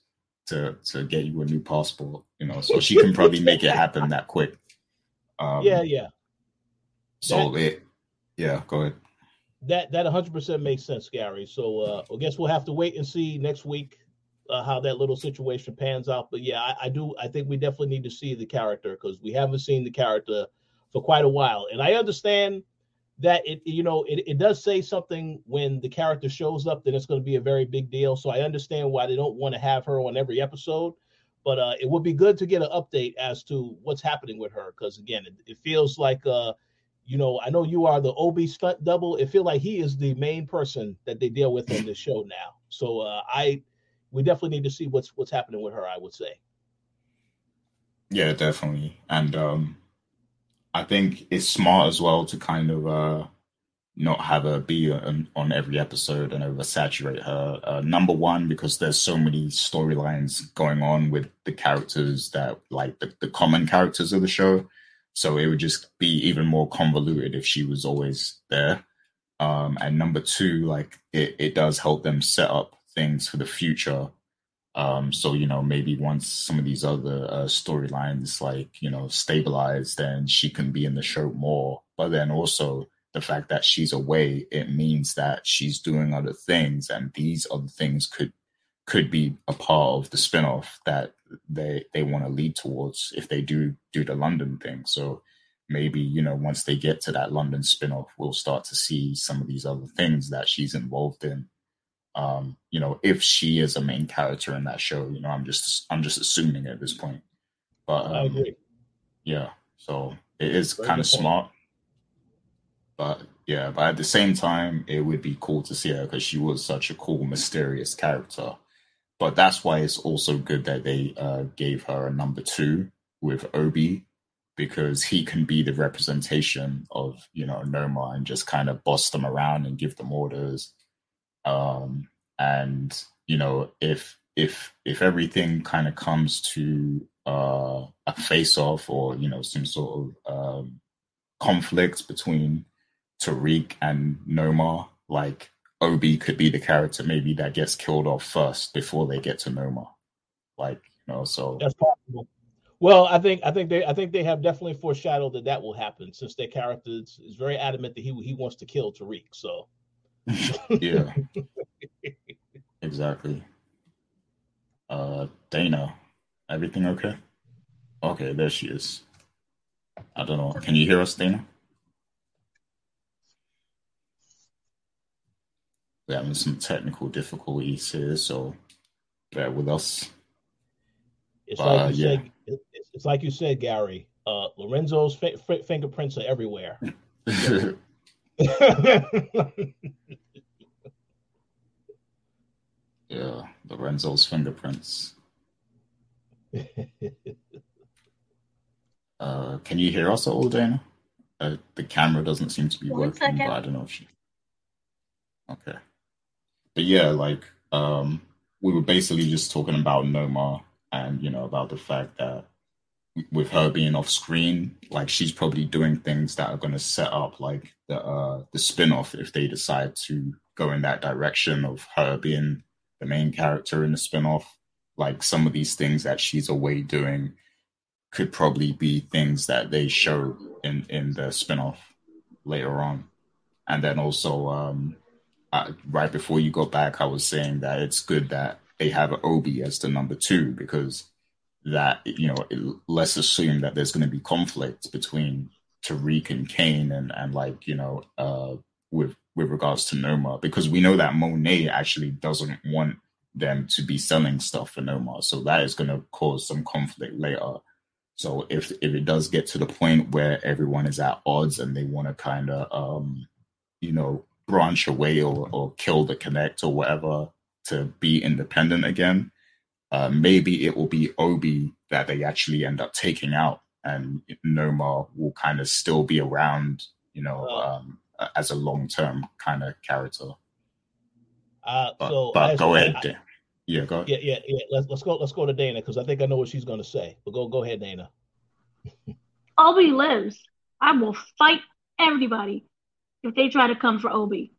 to to get you a new passport. You know, so she can probably make it happen that quick. Um, yeah, yeah. So that, it, yeah. Go ahead. That that one hundred percent makes sense, Gary. So uh, I guess we'll have to wait and see next week. Uh, how that little situation pans out. But yeah, I, I do. I think we definitely need to see the character, because we haven't seen the character for quite a while. And I understand that it, you know, it, it does say something when the character shows up, then it's going to be a very big deal. So I understand why they don't want to have her on every episode, but uh, it would be good to get an update as to what's happening with her. Because again, it, it feels like, uh, you know, I know you are the Obi stunt double. It feels like he is the main person that they deal with on this show now. So uh, I, We definitely need to see what's what's happening with her, I would say. Yeah, definitely. And um, I think it's smart as well to kind of uh, not have her be on, on every episode and oversaturate her. Uh, number one, because there's so many storylines going on with the characters that, like, the, the common characters of the show. So it would just be even more convoluted if she was always there. Um, and number two, like, it, it does help them set up things for the future, um so you know, maybe once some of these other uh, storylines, like, you know, stabilize, then she can be in the show more. But then also the fact that she's away, it means that she's doing other things, and these other things could could be a part of the spin-off that they they want to lead towards if they do do the London thing. So maybe, you know, once they get to that London spin-off, we'll start to see some of these other things that she's involved in. Um, you know, if she is a main character in that show, you know, I'm just I'm just assuming at this point. But um, I agree. Yeah, so it is kind of smart. But yeah, but at the same time, it would be cool to see her, because she was such a cool, mysterious character. But that's why it's also good that they uh, gave her a number two with Obi, because he can be the representation of, you know, Noma, and just kind of boss them around and give them orders. Um, and, you know, if, if, if everything kind of comes to, uh, a face off, or, you know, some sort of, um, conflict between Tariq and Noma. Like, Obi could be the character maybe that gets killed off first before they get to Noma. Like, you know, so that's possible. Well, I think I think they I think they have definitely foreshadowed that that will happen, since their character is, is very adamant that he he wants to kill Tariq. So yeah, exactly. Uh, Dana, everything okay? Okay, there she is. I don't know. Can you hear us, Dana? We're having some technical difficulties here, so bear with us. It's like uh, you yeah. said. It's, it's like you said, Gary. Uh, Lorenzo's fi- fi- fingerprints are everywhere. Yeah, Lorenzo's fingerprints. uh, can you hear us at all, Dana? Uh, the camera doesn't seem to be One working, second. But I don't know if she. Okay, but yeah, like um, we were basically just talking about Noma. And, you know, about the fact that with her being off screen, like, she's probably doing things that are going to set up, like, the uh, the spin-off if they decide to go in that direction of her being the main character in the spin-off. Like, some of these things that she's away doing could probably be things that they show in, in the spin-off later on. And then also, um, I, right before you go back, I was saying that it's good that they have Obi as the number two, because that, you know, it, let's assume that there's going to be conflict between Tariq and Cane and, and like, you know, uh, with with regards to Noma, because we know that Monet actually doesn't want them to be selling stuff for Noma. So that is going to cause some conflict later. So if if it does get to the point where everyone is at odds and they want to kind of, um, you know, branch away or, or kill the connect or whatever, to be independent again, uh, maybe it will be Obi that they actually end up taking out, and Noma will kind of still be around, you know, um, as a long-term kind of character. Uh, but so but I, go I, ahead, I, yeah, go ahead. Yeah, yeah, yeah. Let's let's go. Let's go to Dana, because I think I know what she's going to say. But go, go ahead, Dana. Obi lives. I will fight everybody if they try to come for Obi.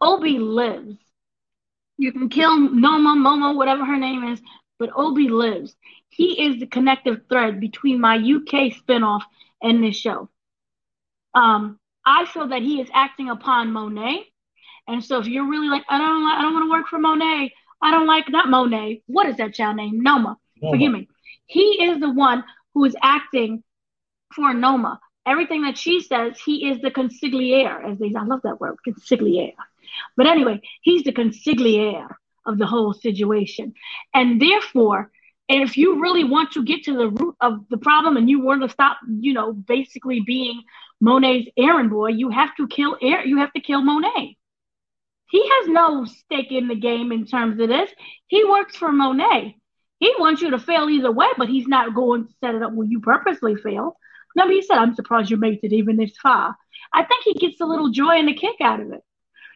Obi lives. You can kill Noma, Momo, whatever her name is, but Obi lives. He is the connective thread between my U K spinoff and this show. Um, I feel that he is acting upon Monet. And so if you're really like, I don't I don't want to work for Monet. I don't like not Monet. What is that child name? Noma. Noma. Forgive me. He is the one who is acting for Noma. Everything that she says, he is the consigliere. As they, I love that word, consigliere. But anyway, he's the consigliere of the whole situation. And therefore, if you really want to get to the root of the problem and you want to stop, you know, basically being Monet's errand boy, you have to kill you have to kill Monet. He has no stake in the game in terms of this. He works for Monet. He wants you to fail either way, but he's not going to set it up where you purposely fail. No, he said, I'm surprised you made it even this far. I think he gets a little joy and a kick out of it.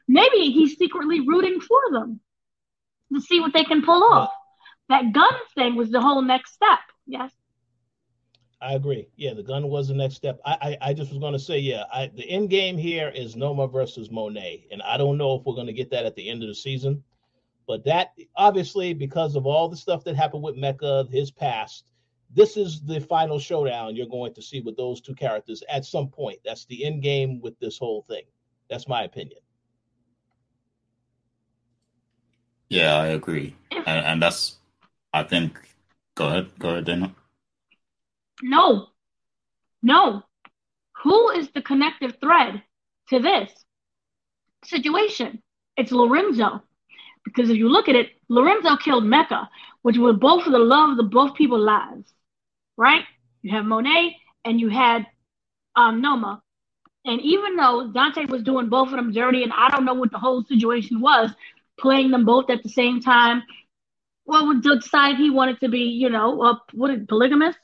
Maybe he's secretly rooting for them to see what they can pull off. That gun thing was the whole next step. Yes. I agree. Yeah, the gun was the next step. I I, I just was going to say, yeah, I, the end game here is Noma versus Monet. And I don't know if we're going to get that at the end of the season. But that, obviously, because of all the stuff that happened with Mecca, his past, this is the final showdown you're going to see with those two characters at some point. That's the end game with this whole thing. That's my opinion. Yeah, I agree. If, and, and that's, I think, go ahead, go ahead, Dana. No, no. Who is the connective thread to this situation? It's Lorenzo. Because if you look at it, Lorenzo killed Mecca, which was both for the love of the both people's lives, right? You have Monet and you had um, Noma. And even though Dante was doing both of them dirty, and I don't know what the whole situation was, playing them both at the same time. Well, decided he wanted to be, you know, uh, what is polygamous?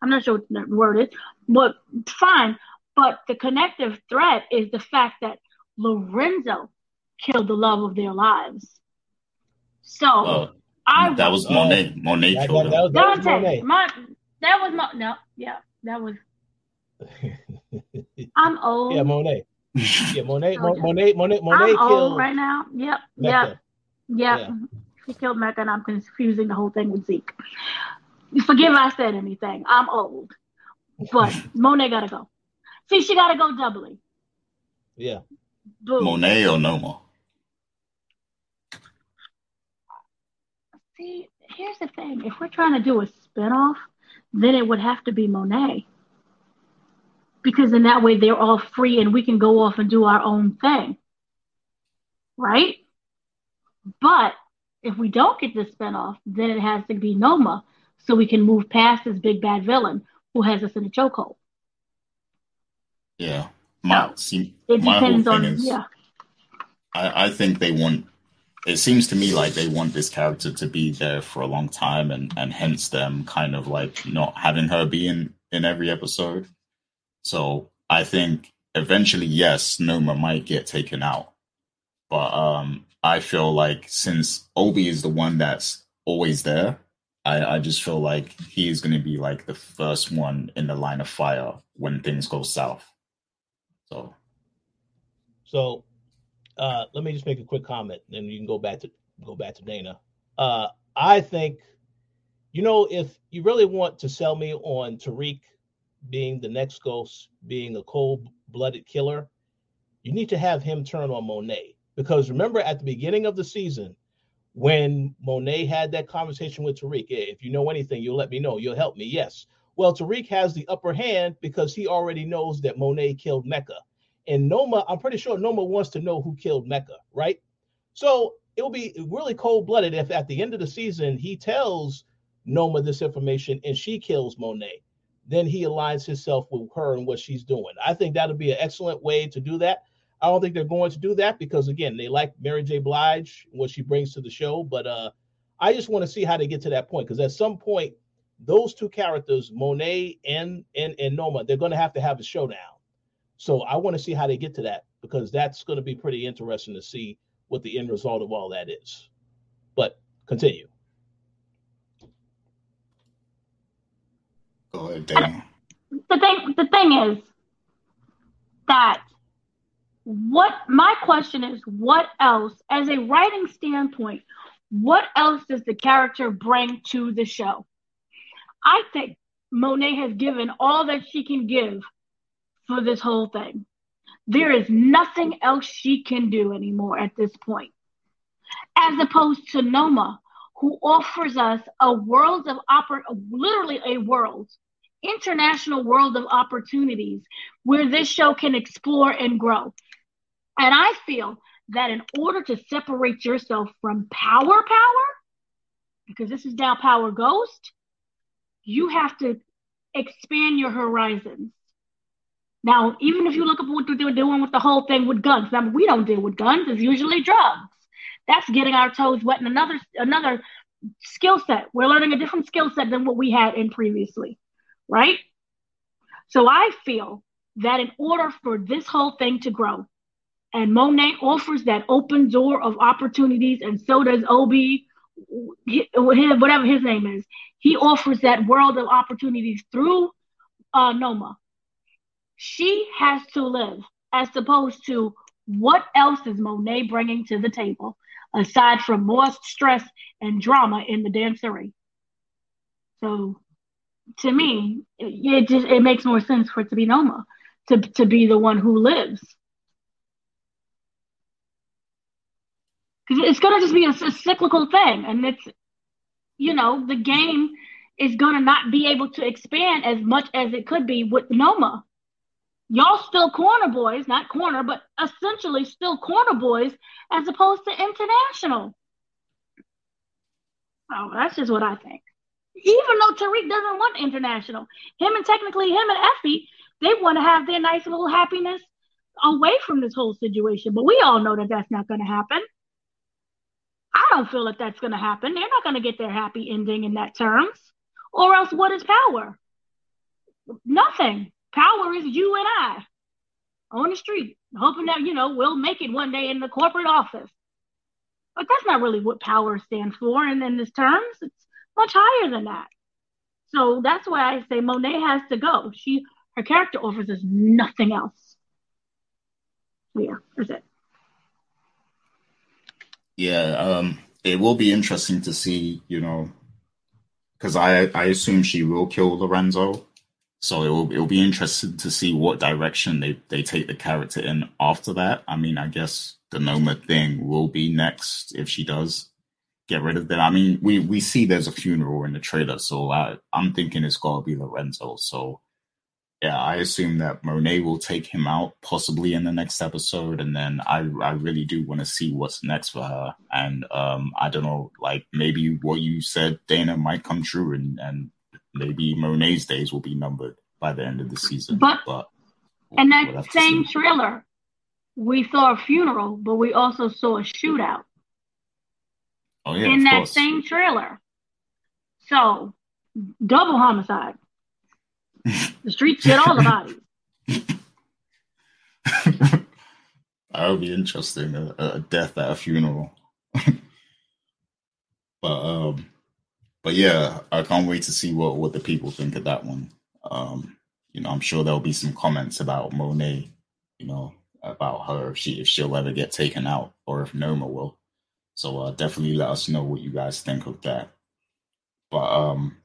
I'm not sure what the word is, but fine. But the connective thread is the fact that Lorenzo killed the love of their lives. So well, I that was Monet. Monet that, killed that, that, that was Dante. Monet. My, that was Mo- no, yeah, that was. I'm old. Yeah, Monet. Yeah, Monet. Mo- Monet. Monet. Monet. I'm killed old right now. Yep. Mecca. Yep. Yep. Yeah. She killed Mecca, and I'm confusing the whole thing with Zeke. Forgive I said anything. I'm old, but Monet gotta go. See, she gotta go doubly. Yeah. Boom. Monet or Noma? See, here's the thing. If we're trying to do a spinoff, then it would have to be Monet. Because in that way, they're all free and we can go off and do our own thing. Right? But if we don't get this spinoff, then it has to be Noma. So we can move past this big bad villain who has us in a chokehold. Yeah. My, so, see, it my depends whole thing on, is, yeah. I, I think they want, it seems to me like they want this character to be there for a long time, and, and hence them kind of like not having her be in, in every episode. So I think eventually, yes, Noma might get taken out. But um, I feel like since Obi is the one that's always there, I, I just feel like he is going to be like the first one in the line of fire when things go south. So, so uh, let me just make a quick comment, and you can go back to go back to Dana. Uh, I think, you know, if you really want to sell me on Tariq being the next ghost, being a cold-blooded killer, you need to have him turn on Monet. Because remember, at the beginning of the season, when Monet had that conversation with Tariq, if you know anything, you'll let me know. You'll help me. Yes. Well, Tariq has the upper hand because he already knows that Monet killed Mecca. And Noma, I'm pretty sure Noma wants to know who killed Mecca, right? So it'll be really cold-blooded if at the end of the season he tells Noma this information and she kills Monet. Then he aligns himself with her and what she's doing. I think that'll be an excellent way to do that. I don't think they're going to do that because, again, they like Mary J. Blige, what she brings to the show. But uh, I just want to see how they get to that point, because at some point, those two characters, Monet and, and, and Noma, they're going to have to have a showdown. So I want to see how they get to that, because that's going to be pretty interesting to see what the end result of all that is. But continue. Go ahead, Dana. The thing, the thing is that what my question is, what else, as a writing standpoint, what else does the character bring to the show? I think Monet has given all that she can give for this whole thing. There is nothing else she can do anymore at this point. As opposed to Noma, who offers us a world of, oppor- literally a world, international world of opportunities where this show can explore and grow. And I feel that in order to separate yourself from power, power, because this is now Power Ghost, you have to expand your horizons. Now, even if you look at what they're doing with the whole thing with guns, now, we don't deal with guns. It's usually drugs. That's getting our toes wet in another, another skill set. We're learning a different skill set than what we had in previously, right? So I feel that in order for this whole thing to grow, and Monet offers that open door of opportunities, and so does Obi, whatever his name is, he offers that world of opportunities through uh, Noma. She has to live, as opposed to what else is Monet bringing to the table, aside from more stress and drama in the dancery. So, to me, it, it just it makes more sense for it to be Noma, to to be the one who lives. Because it's going to just be a, a cyclical thing. And it's, you know, the game is going to not be able to expand as much as it could be with Noma. Y'all still corner boys, not corner, but essentially still corner boys as opposed to international. Oh, that's just what I think. Even though Tariq doesn't want international, him and technically him and Effie, they want to have their nice little happiness away from this whole situation. But we all know that that's not going to happen. I don't feel that that's going to happen. They're not going to get their happy ending in that terms. Or else what is power? Nothing. Power is you and I on the street, hoping that, you know, we'll make it one day in the corporate office. But that's not really what power stands for in, in this terms. It's much higher than that. So that's why I say Monet has to go. She, Her character offers us nothing else. Yeah, that's it. Yeah, um, it will be interesting to see, you know, because I, I assume she will kill Lorenzo. So it will, it will be interesting to see what direction they, they take the character in after that. I mean, I guess the Noma thing will be next if she does get rid of them. I mean, we, we see there's a funeral in the trailer, so I, I'm thinking it's got to be Lorenzo. So, yeah, I assume that Monet will take him out possibly in the next episode. And then I, I really do want to see what's next for her. And um, I don't know, like maybe what you said, Dana, might come true and, and maybe Monet's days will be numbered by the end of the season. But, but we'll, in that we'll same trailer, we saw a funeral, but we also saw a shootout. Oh yeah, in that course. Same trailer. So, double homicide. The streets get all the bodies. That would be interesting, a, a death at a funeral. But, um... But yeah, I can't wait to see what, what the people think of that one. Um, you know, I'm sure there'll be some comments about Monet, you know, about her, if, she, if she'll ever get taken out or if Noma will. So uh, definitely let us know what you guys think of that. But um,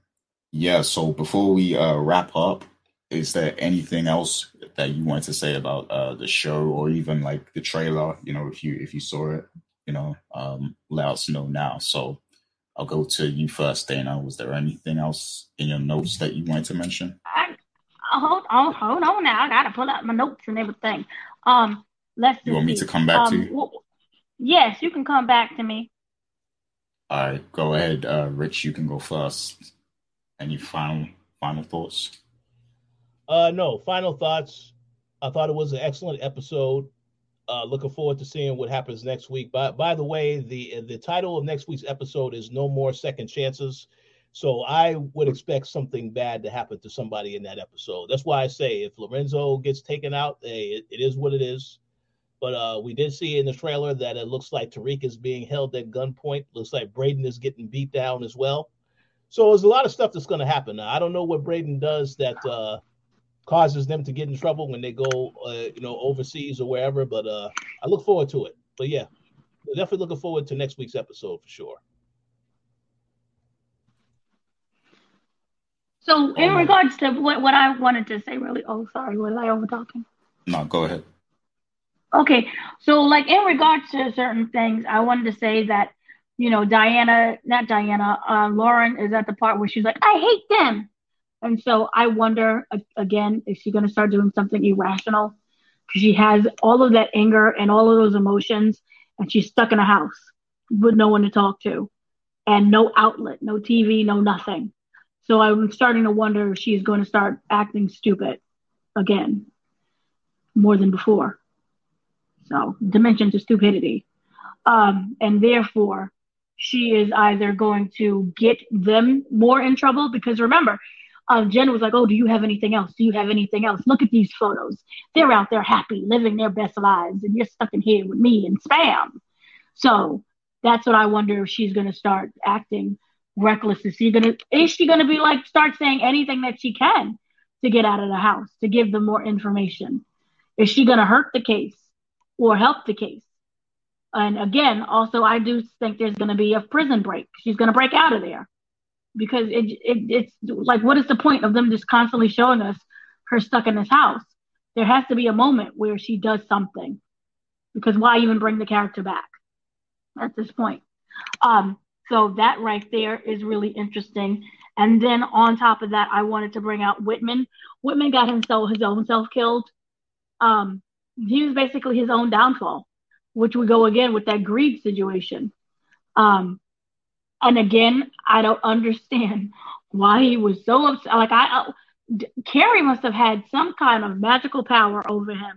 yeah, so before we uh, wrap up, is there anything else that you wanted to say about uh, the show or even like the trailer? You know, if you if you saw it, you know, um, let us know now. So. I'll go to you first, Dana. Was there anything else in your notes that you wanted to mention? I, hold on, hold on now. I gotta pull out my notes and everything. Um, let's. You want see. me to come back um, to you? Well, yes, you can come back to me. All right, go ahead, uh, Rich. You can go first. Any final final thoughts? Uh, no final thoughts. I thought it was an excellent episode. Uh, looking forward to seeing what happens next week. By by the way, the the title of next week's episode is "No More Second Chances," so I would expect something bad to happen to somebody in that episode. That's why I say if Lorenzo gets taken out, hey, it, it is what it is. But uh, we did see in the trailer that it looks like Tariq is being held at gunpoint. Looks like Brayden is getting beat down as well. So there's a lot of stuff that's going to happen. Now, I don't know what Brayden does that. Uh, causes them to get in trouble when they go, uh, you know, overseas or wherever. But uh, I look forward to it. But yeah, definitely looking forward to next week's episode for sure. So in um, regards to what, what I wanted to say really, oh, sorry, was I over talking? No, go ahead. Okay. So like in regards to certain things, I wanted to say that, you know, Diana, not Diana, uh, Lauren is at the part where she's like, I hate them. And so I wonder, again, is she going to start doing something irrational? Because she has all of that anger and all of those emotions, and she's stuck in a house with no one to talk to and no outlet, no T V, no nothing. So I'm starting to wonder if she's going to start acting stupid again, more than before. So dimension to stupidity. Um, and therefore, she is either going to get them more in trouble, because remember, Um, Jen was like, oh, do you have anything else? Do you have anything else? Look at these photos. They're out there happy, living their best lives, and you're stuck in here with me and spam. So that's what I wonder if she's going to start acting reckless. Is she going to, is she going to be like, start saying anything that she can to get out of the house, to give them more information? Is she going to hurt the case or help the case? And again, also, I do think there's going to be a prison break. She's going to break out of there. Because it, it it's like, what is the point of them just constantly showing us her stuck in this house? There has to be a moment where she does something. Because why even bring the character back at this point? Um, so that right there is really interesting. And then on top of that, I wanted to bring out Whitman. Whitman got himself his own self killed. Um, he was basically his own downfall, which would go again with that greed situation. Um, And again, I don't understand why he was so upset. Like, I, I, Carrie must have had some kind of magical power over him,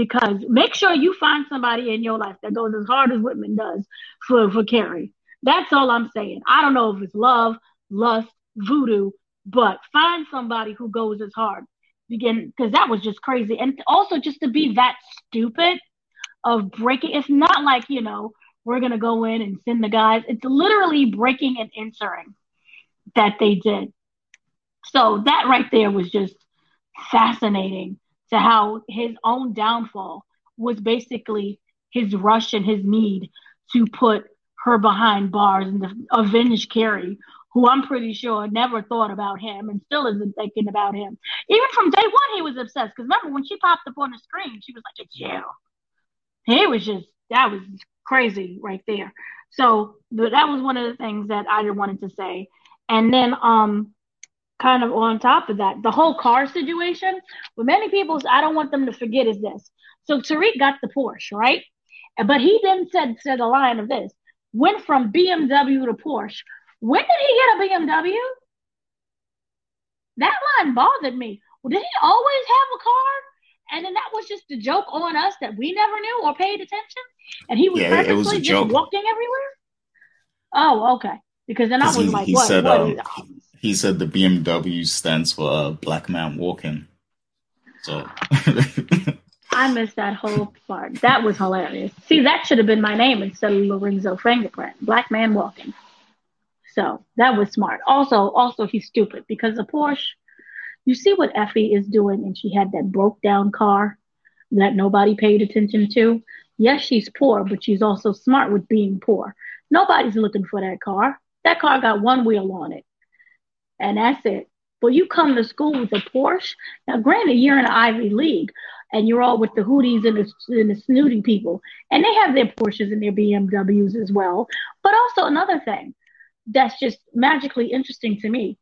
because make sure you find somebody in your life that goes as hard as Whitman does for, for Carrie. That's all I'm saying. I don't know if it's love, lust, voodoo, but find somebody who goes as hard. Again, because that was just crazy. And also just to be that stupid of breaking, it's not like, you know, we're going to go in and send the guys. It's literally breaking and entering that they did. So that right there was just fascinating to how his own downfall was basically his rush and his need to put her behind bars and to avenge Carrie, who I'm pretty sure never thought about him and still isn't thinking about him. Even from day one, he was obsessed. Because remember, when she popped up on the screen, she was like, it's you. He was just, that was crazy right there. So but that was one of the things that I wanted to say. And then um, kind of on top of that, the whole car situation, what many people, I don't want them to forget is this. So Tariq got the Porsche, right? But he then said, said a line of this, went from B M W to Porsche. When did he get a B M W? That line bothered me. Well, did he always have a car? And then that was just a joke on us that we never knew or paid attention? And he was yeah, purposely it was a just joke. walking everywhere? Oh, okay. Because then I was he, like, he what? Said, what um, he said the B M W stands for uh, Black Man Walking. So... I missed that whole part. That was hilarious. See, that should have been my name instead of Lorenzo Fingerprint. Black Man Walking. So that was smart. Also, also he's stupid because the Porsche, you see what Effie is doing, and she had that broke down car that nobody paid attention to. Yes, she's poor, but she's also smart with being poor. Nobody's looking for that car. That car got one wheel on it. And that's it. But you come to school with a Porsche. Now, granted, you're in an Ivy League. And you're all with the hooties and the, and the snooty people. And they have their Porsches and their B M Ws as well. But also another thing that's just magically interesting to me.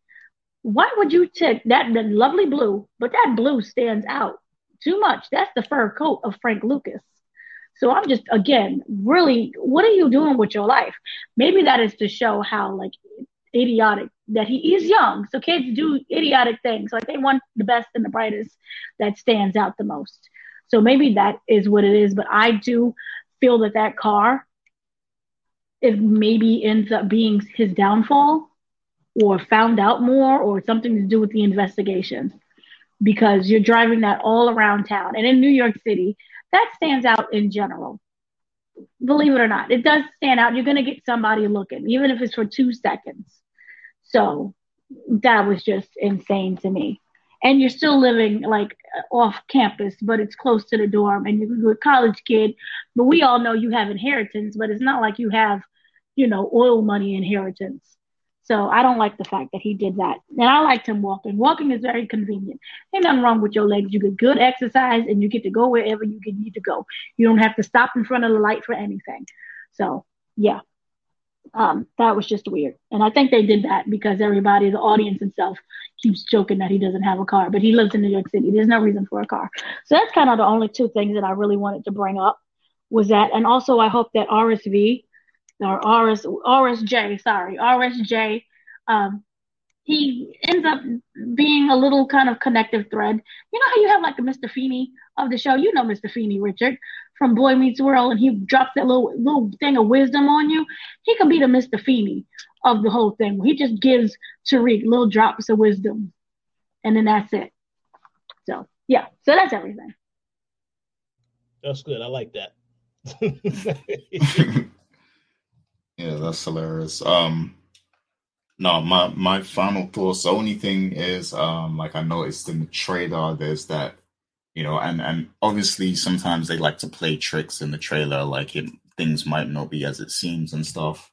Why would you take that, that lovely blue, but that blue stands out too much. That's the fur coat of Frank Lucas. So I'm just, again, really, what are you doing with your life? Maybe that is to show how, like, idiotic that he is young. So kids do idiotic things. Like they want the best and the brightest that stands out the most. So maybe that is what it is. But I do feel that that car, it maybe ends up being his downfall or found out more or something to do with the investigation because you're driving that all around town. And in New York City, that stands out in general. Believe it or not, it does stand out. You're going to get somebody looking, even if it's for two seconds. So that was just insane to me. And you're still living like off campus, but it's close to the dorm and you're a college kid. But we all know you have inheritance, but it's not like you have, you know, oil money inheritance. So I don't like the fact that he did that. And I liked him walking. Walking is very convenient. Ain't nothing wrong with your legs. You get good exercise and you get to go wherever you need to go. You don't have to stop in front of the light for anything. So yeah. Um, that was just weird. And I think they did that because everybody, the audience itself, keeps joking that he doesn't have a car, but he lives in New York City. There's no reason for a car. So that's kind of the only two things that I really wanted to bring up was that. And also I hope that R S V or R S, R S J, sorry, R S J, um, he ends up being a little kind of connective thread. You know how you have like the Mister Feeney of the show? You know Mister Feeney, Richard, from Boy Meets World, and he drops that little little thing of wisdom on you. He could be the Mister Feeney of the whole thing. He just gives Tariq little drops of wisdom, and then that's it. So, yeah. So that's everything. That's good. I like that. Yeah, that's hilarious. Um, no, my, my final thoughts. The only thing is, um, like I noticed in the trailer, there's that, you know, and, and obviously sometimes they like to play tricks in the trailer, like it, things might not be as it seems and stuff.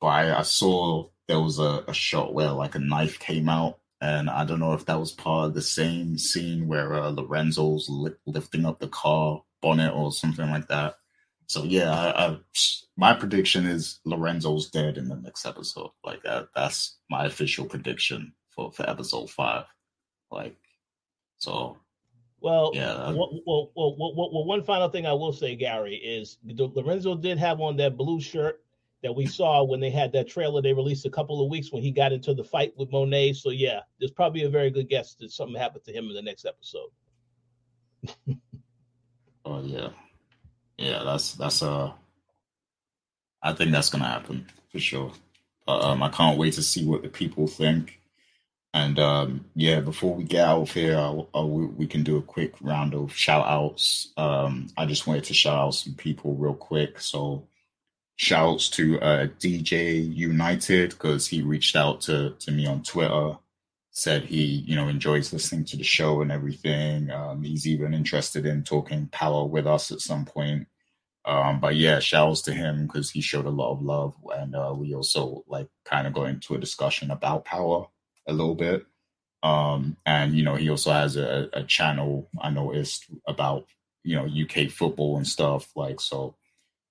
But I, I saw there was a, a shot where like a knife came out, and I don't know if that was part of the same scene where uh, Lorenzo's li- lifting up the car bonnet or something like that. So yeah, I, I, my prediction is Lorenzo's dead in the next episode. Like that, that's my official prediction for, for episode five. Like, so. Well, yeah. Well, well, well, well, well, one final thing I will say, Gary, is Lorenzo did have on that blue shirt that we saw when they had that trailer they released a couple of weeks when he got into the fight with Monet. So yeah, there's probably a very good guess that something happened to him in the next episode. Oh yeah. Yeah, that's that's uh, I think that's gonna happen for sure. Uh, um, I can't wait to see what the people think. And um, yeah, before we get out of here, I'll, I'll, we can do a quick round of shout outs. Um, I just wanted to shout out some people real quick. So shout outs to uh, D J United because he reached out to to me on Twitter, said he, you know, enjoys listening to the show and everything. Um, he's even interested in talking power with us at some point. Um, but yeah, shouts to him because he showed a lot of love. And uh, we also like kind of go into a discussion about power a little bit. Um, and, you know, he also has a, a channel I noticed about, you know, U K football and stuff like, so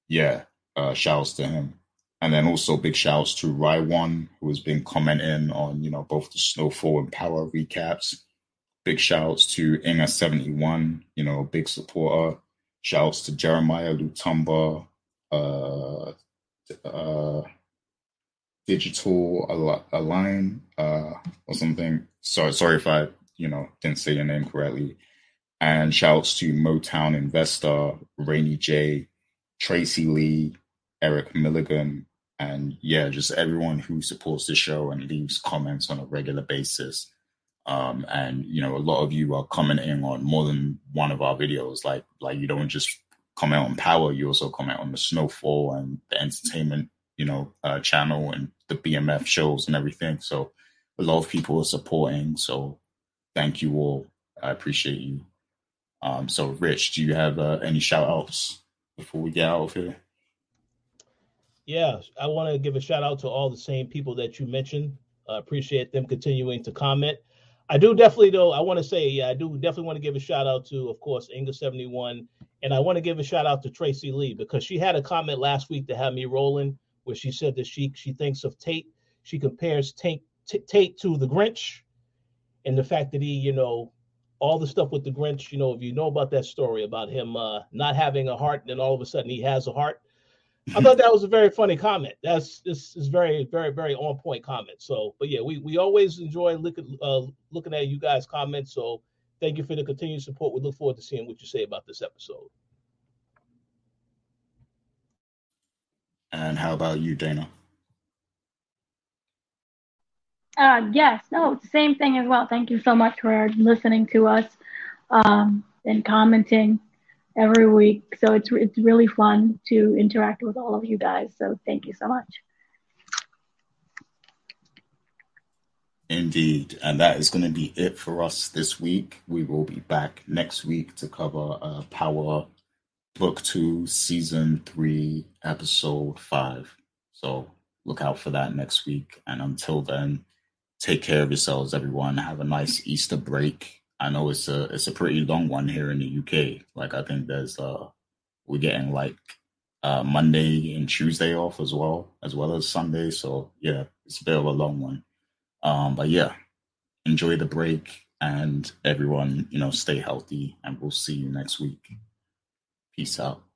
yeah, uh, shouts to him. And then also big shouts to Raiwan, who has been commenting on, you know, both the Snowfall and Power recaps. Big shouts to Inga seventy-one, you know, big supporter. Shouts to Jeremiah Lutumba, uh, uh, Digital Al- Align, uh, or something. Sorry, sorry if I, you know, didn't say your name correctly. And shouts to Motown Investor, Rainy J, Tracy Lee, Eric Milligan, and yeah, just everyone who supports the show and leaves comments on a regular basis. Um, and, you know, a lot of you are commenting on more than one of our videos. Like, like you don't just comment on Power, you also comment on the Snowfall and the entertainment, you know, uh, channel and the B M F shows and everything. So a lot of people are supporting. So thank you all. I appreciate you. Um, so, Rich, do you have uh, any shout outs before we get out of here? Yeah, I want to give a shout out to all the same people that you mentioned. I uh, appreciate them continuing to comment. I do definitely, though, I want to say, yeah, I do definitely want to give a shout out to, of course, Inga seventy-one. And I want to give a shout out to Tracy Lee, because she had a comment last week that had me rolling, where she said that she she thinks of Tate. She compares Tate, t- Tate to the Grinch, and the fact that he, you know, all the stuff with the Grinch, you know, if you know about that story about him uh, not having a heart, and then all of a sudden he has a heart. I thought that was a very funny comment. That's this is very, very, very on point comment. So, but yeah, we, we always enjoy looking uh, looking at you guys' comments. So, thank you for the continued support. We look forward to seeing what you say about this episode. And how about you, Dana? Uh, yes, no, it's the same thing as well. Thank you so much for listening to us um, and commenting every week. So it's it's really fun to interact with all of you guys. So thank you so much. Indeed. And that is going to be it for us this week. We will be back next week to cover uh, Power Book two, Season three, Episode five. So look out for that next week. And until then, take care of yourselves, everyone. Have a nice Easter break. I know it's a it's a pretty long one here in the U K. Like, I think there's uh we're getting like uh, Monday and Tuesday off as well, as well as Sunday. So yeah, it's a bit of a long one. Um, but yeah, enjoy the break, and everyone, you know, stay healthy, and we'll see you next week. Peace out.